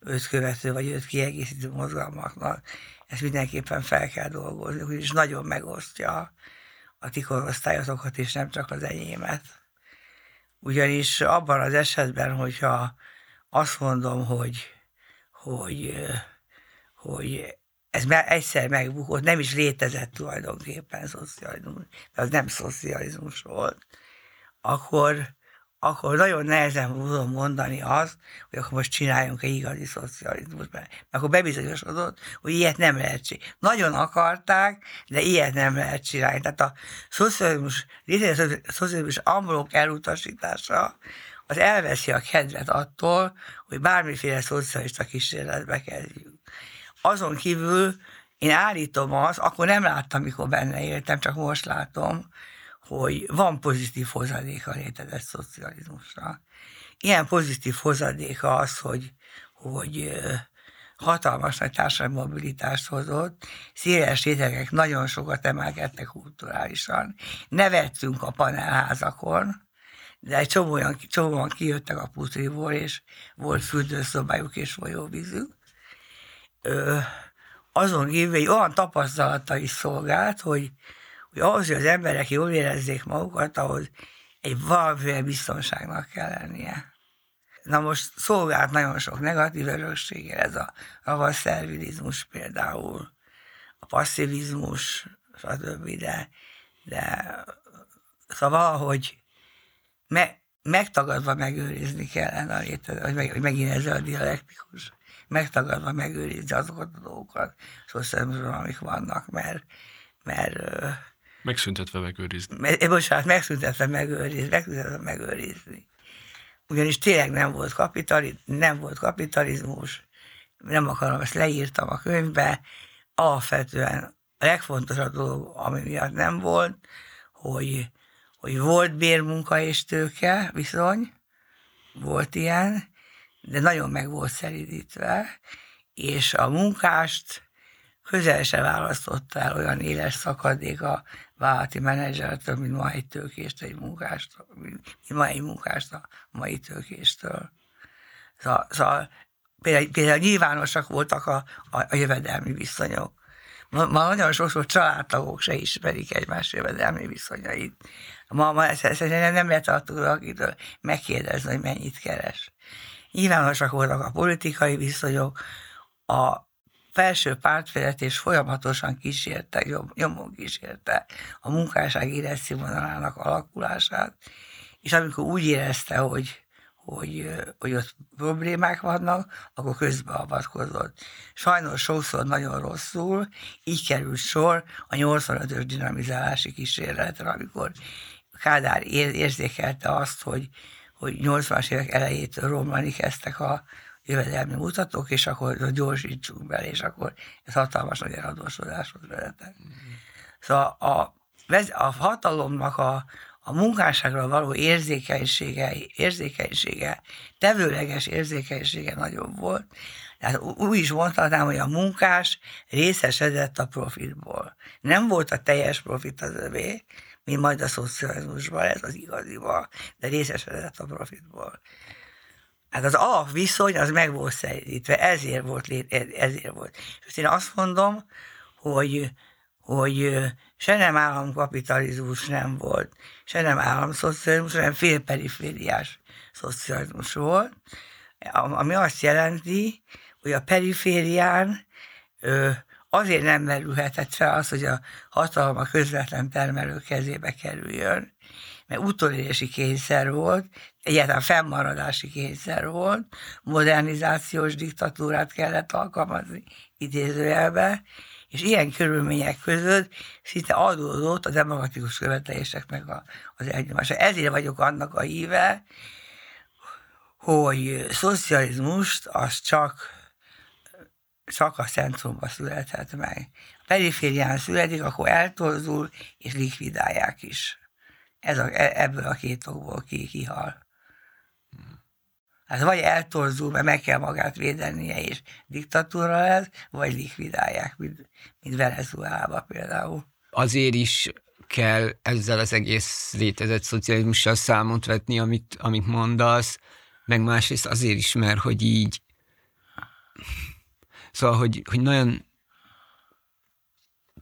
őt követő, vagy őt kiegészítő mozgalmaknak, ezt mindenképpen fel kell dolgozni, úgyis nagyon megosztja a ti korosztályotokat, és nem csak az enyémet. Ugyanis abban az esetben, hogyha azt mondom, hogy ez egyszer megbukott, nem is létezett tulajdonképpen szocializmus, de az nem szocializmus volt, akkor nagyon nehezen tudom mondani azt, hogy akkor most csináljunk egy igazi szocializmus, mert akkor bebizonyosodott, hogy ilyet nem lehet csinálni. Nagyon akarták, de ilyet nem lehet csinálni. Tehát a szocializmus amblok elutasítása az elveszi a kedvet attól, hogy bármiféle szocialista kísérletbe kezdjük. Azon kívül én állítom azt, akkor nem láttam, mikor benne éltem, csak most látom, hogy van pozitív hozadéka létezett szocializmusra. Ilyen pozitív hozadéka az, hogy hatalmas nagy társadalmi mobilitást hozott, széles rétegek nagyon sokat emelkedtek kulturálisan. Nevettünk a panelházakon, de egy csomóan kijöttek a putriból, és volt fürdőszobájuk és folyóvízük. Azon kívül egy olyan tapasztalata is szolgált, hogy ahhoz, hogy az emberek jól érezzék magukat, ahhoz egy valamilyen biztonságnak kell lennie. Na most szolgált nagyon sok negatív örökséggel ez a ravaszervilizmus például, a passzivizmus, stb. De szóval valahogy megtagadva megőrizni kellene a létező, hogy megint ez a dialektikus, megtagadva megőrizni azokat a dolgokat, szóval amik vannak, mert megszüntetve megőrizni. Megszüntetve megőrizni. Ugyanis tényleg nem volt kapitalizmus, nem akarom, ezt leírtam a könyvbe, alapvetően a legfontosabb dolog, ami miatt nem volt, hogy volt bérmunka és tőke viszony, volt ilyen, de nagyon meg volt szeridítve, és a munkást közel se választotta el olyan éles szakadék a vállalati menedzsertől, mint ma egy tőkést, a mai tőkéstől. Szóval például nyilvánosak voltak a jövedelmi viszonyok. Ma nagyon sokszor családtagok se ismerik egymás jövedelmi viszonyait. Ma szerintem nem lehet attól, akitől megkérdezni, hogy mennyit keres. Nyilvánosak voltak a politikai viszonyok, a felső pártvezetés folyamatosan nyomon kísérte a munkásság életszínvonalának alakulását, és amikor úgy érezte, hogy, hogy ott problémák vannak, akkor közbeavatkozott. Sajnos sokszor nagyon rosszul, így került sor a 85-ös dinamizálási kísérletre, amikor Kádár érzékelte azt, hogy 80-as évek elejétől romlani kezdtek a jövedelmi mutatók, és akkor gyorsítsunk bele, és akkor ez hatalmas nagy eladósodáshoz vezetett. Szóval a hatalomnak a munkásságra való érzékenysége, tevőleges érzékenysége nagyon volt. Tehát úgy is mondhatnám, hogy a munkás részesedett a profitból. Nem volt a teljes profit az övé, mint majd a szocializmusban, ez az igaziban, de részesedett a profitból. Hát az alapviszony az meg volt szerítve, ezért volt. És én azt mondom, hogy se nem államkapitalizmus nem volt, se nem államszocializmus, hanem félperifériás szocializmus volt, ami azt jelenti, hogy a periférián azért nem merülhetett fel az, hogy a hatalma közvetlen termelő kezébe kerüljön, mert utolérési kényszer volt, egyáltalán fennmaradási kényszer volt, modernizációs diktatúrát kellett alkalmazni idézőjelben, és ilyen körülmények között szinte adódott a demokratikus követelések meg az elnyomása. Ezért vagyok annak a híve, hogy szocializmust az csak a centrumban születhet meg. A periférián születik, akkor eltorzul, és likvidálják is. Ebből a két okból kihal. Hát vagy eltorzul, mert meg kell magát védenie, és diktatúra lesz, vagy likvidálják, mint Venezuelában például. Azért is kell ezzel az egész létezett szocializmussal számot vetni, amit mondasz, meg másrészt azért is, mert hogy így... Szóval, hogy nagyon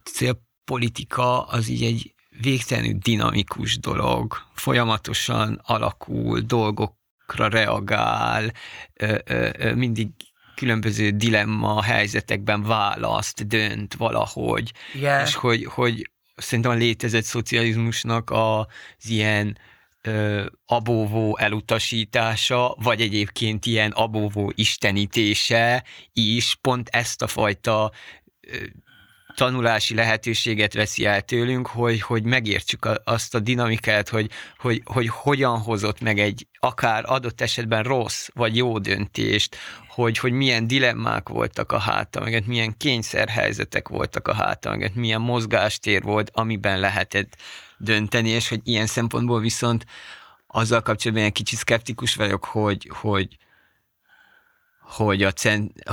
célpolitika az így egy végtelenül dinamikus dolog, folyamatosan alakul, dolgokra reagál, mindig különböző dilemma helyzetekben választ, dönt valahogy, yeah. És hogy szerintem a létezett szocializmusnak az ilyen abóvó elutasítása, vagy egyébként ilyen abóvó istenítése is pont ezt a fajta tanulási lehetőséget veszi el tőlünk, hogy megértsük azt a dinamikát, hogy hogyan hozott meg egy akár adott esetben rossz vagy jó döntést, hogy milyen dilemmák voltak a háta mögött, milyen kényszerhelyzetek voltak a háta mögött, milyen mozgástér volt, amiben lehetett dönteni, és hogy ilyen szempontból viszont azzal kapcsolatban egy kicsit szkeptikus vagyok, hogy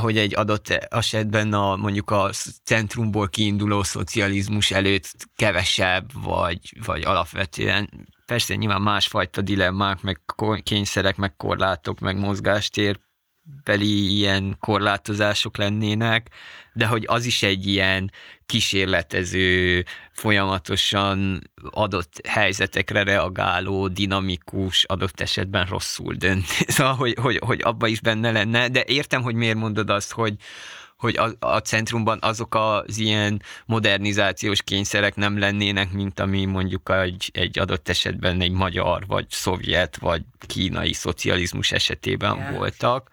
egy adott esetben mondjuk a centrumból kiinduló szocializmus előtt kevesebb, vagy alapvetően persze nyilván másfajta dilemmák, meg kényszerek, meg korlátok, meg mozgástérbeli ilyen korlátozások lennének, de hogy az is egy ilyen kísérletező, folyamatosan adott helyzetekre reagáló, dinamikus, adott esetben rosszul dönt. Szóval, hogy abba is benne lenne, de értem, hogy miért mondod azt, hogy a centrumban azok az ilyen modernizációs kényszerek nem lennének, mint ami mondjuk egy adott esetben egy magyar, vagy szovjet, vagy kínai szocializmus esetében yeah. voltak.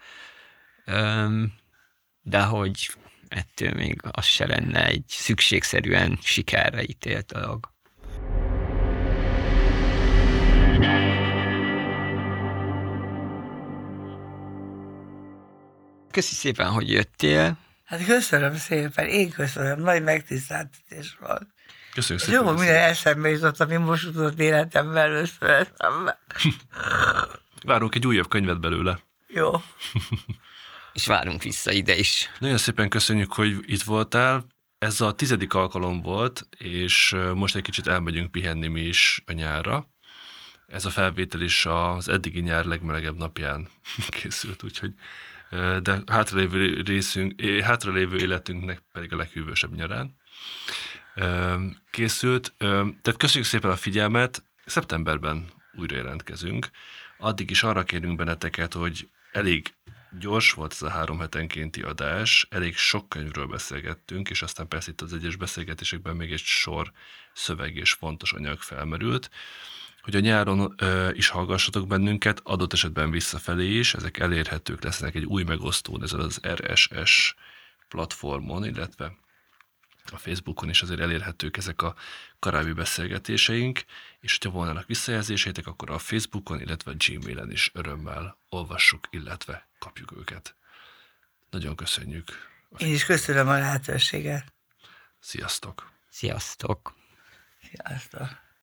De hogy... ettől még az se lenne egy szükségszerűen sikerre ítélt dolog. Köszi szépen, hogy jöttél. Hát köszönöm szépen, én köszönöm, nagy megtiszteltetés volt. Köszönjük szépen. Jó, minden eszembe jutott, ami most utott életemben először eszembe. Várunk egy újabb könyvet belőle. Jó. És várunk vissza ide is. Nagyon szépen köszönjük, hogy itt voltál. Ez a 10. alkalom volt, és most egy kicsit elmegyünk pihenni mi is a nyárra. Ez a felvétel is az eddigi nyár legmelegebb napján készült, úgyhogy de hátralévő életünknek pedig a leghűvösebb nyarán készült. Tehát köszönjük szépen a figyelmet. Szeptemberben újra jelentkezünk. Addig is arra kérünk benneteket, hogy elég Gyors volt ez a 3 hetenkénti adás, elég sok könyvről beszélgettünk, és aztán persze itt az egyes beszélgetésekben még egy sor szöveg és fontos anyag felmerült, hogy a nyáron is hallgassatok bennünket, adott esetben visszafelé is, ezek elérhetők lesznek egy új megosztón, ezzel az RSS platformon, illetve a Facebookon is azért elérhetők ezek a karábi beszélgetéseink, és hogyha volnának visszajelzéseitek, akkor a Facebookon, illetve a Gmailen is örömmel olvassuk, illetve kapjuk őket. Nagyon köszönjük. Én is köszönöm a lehetőséget. Sziasztok! Sziasztok! Sziasztok!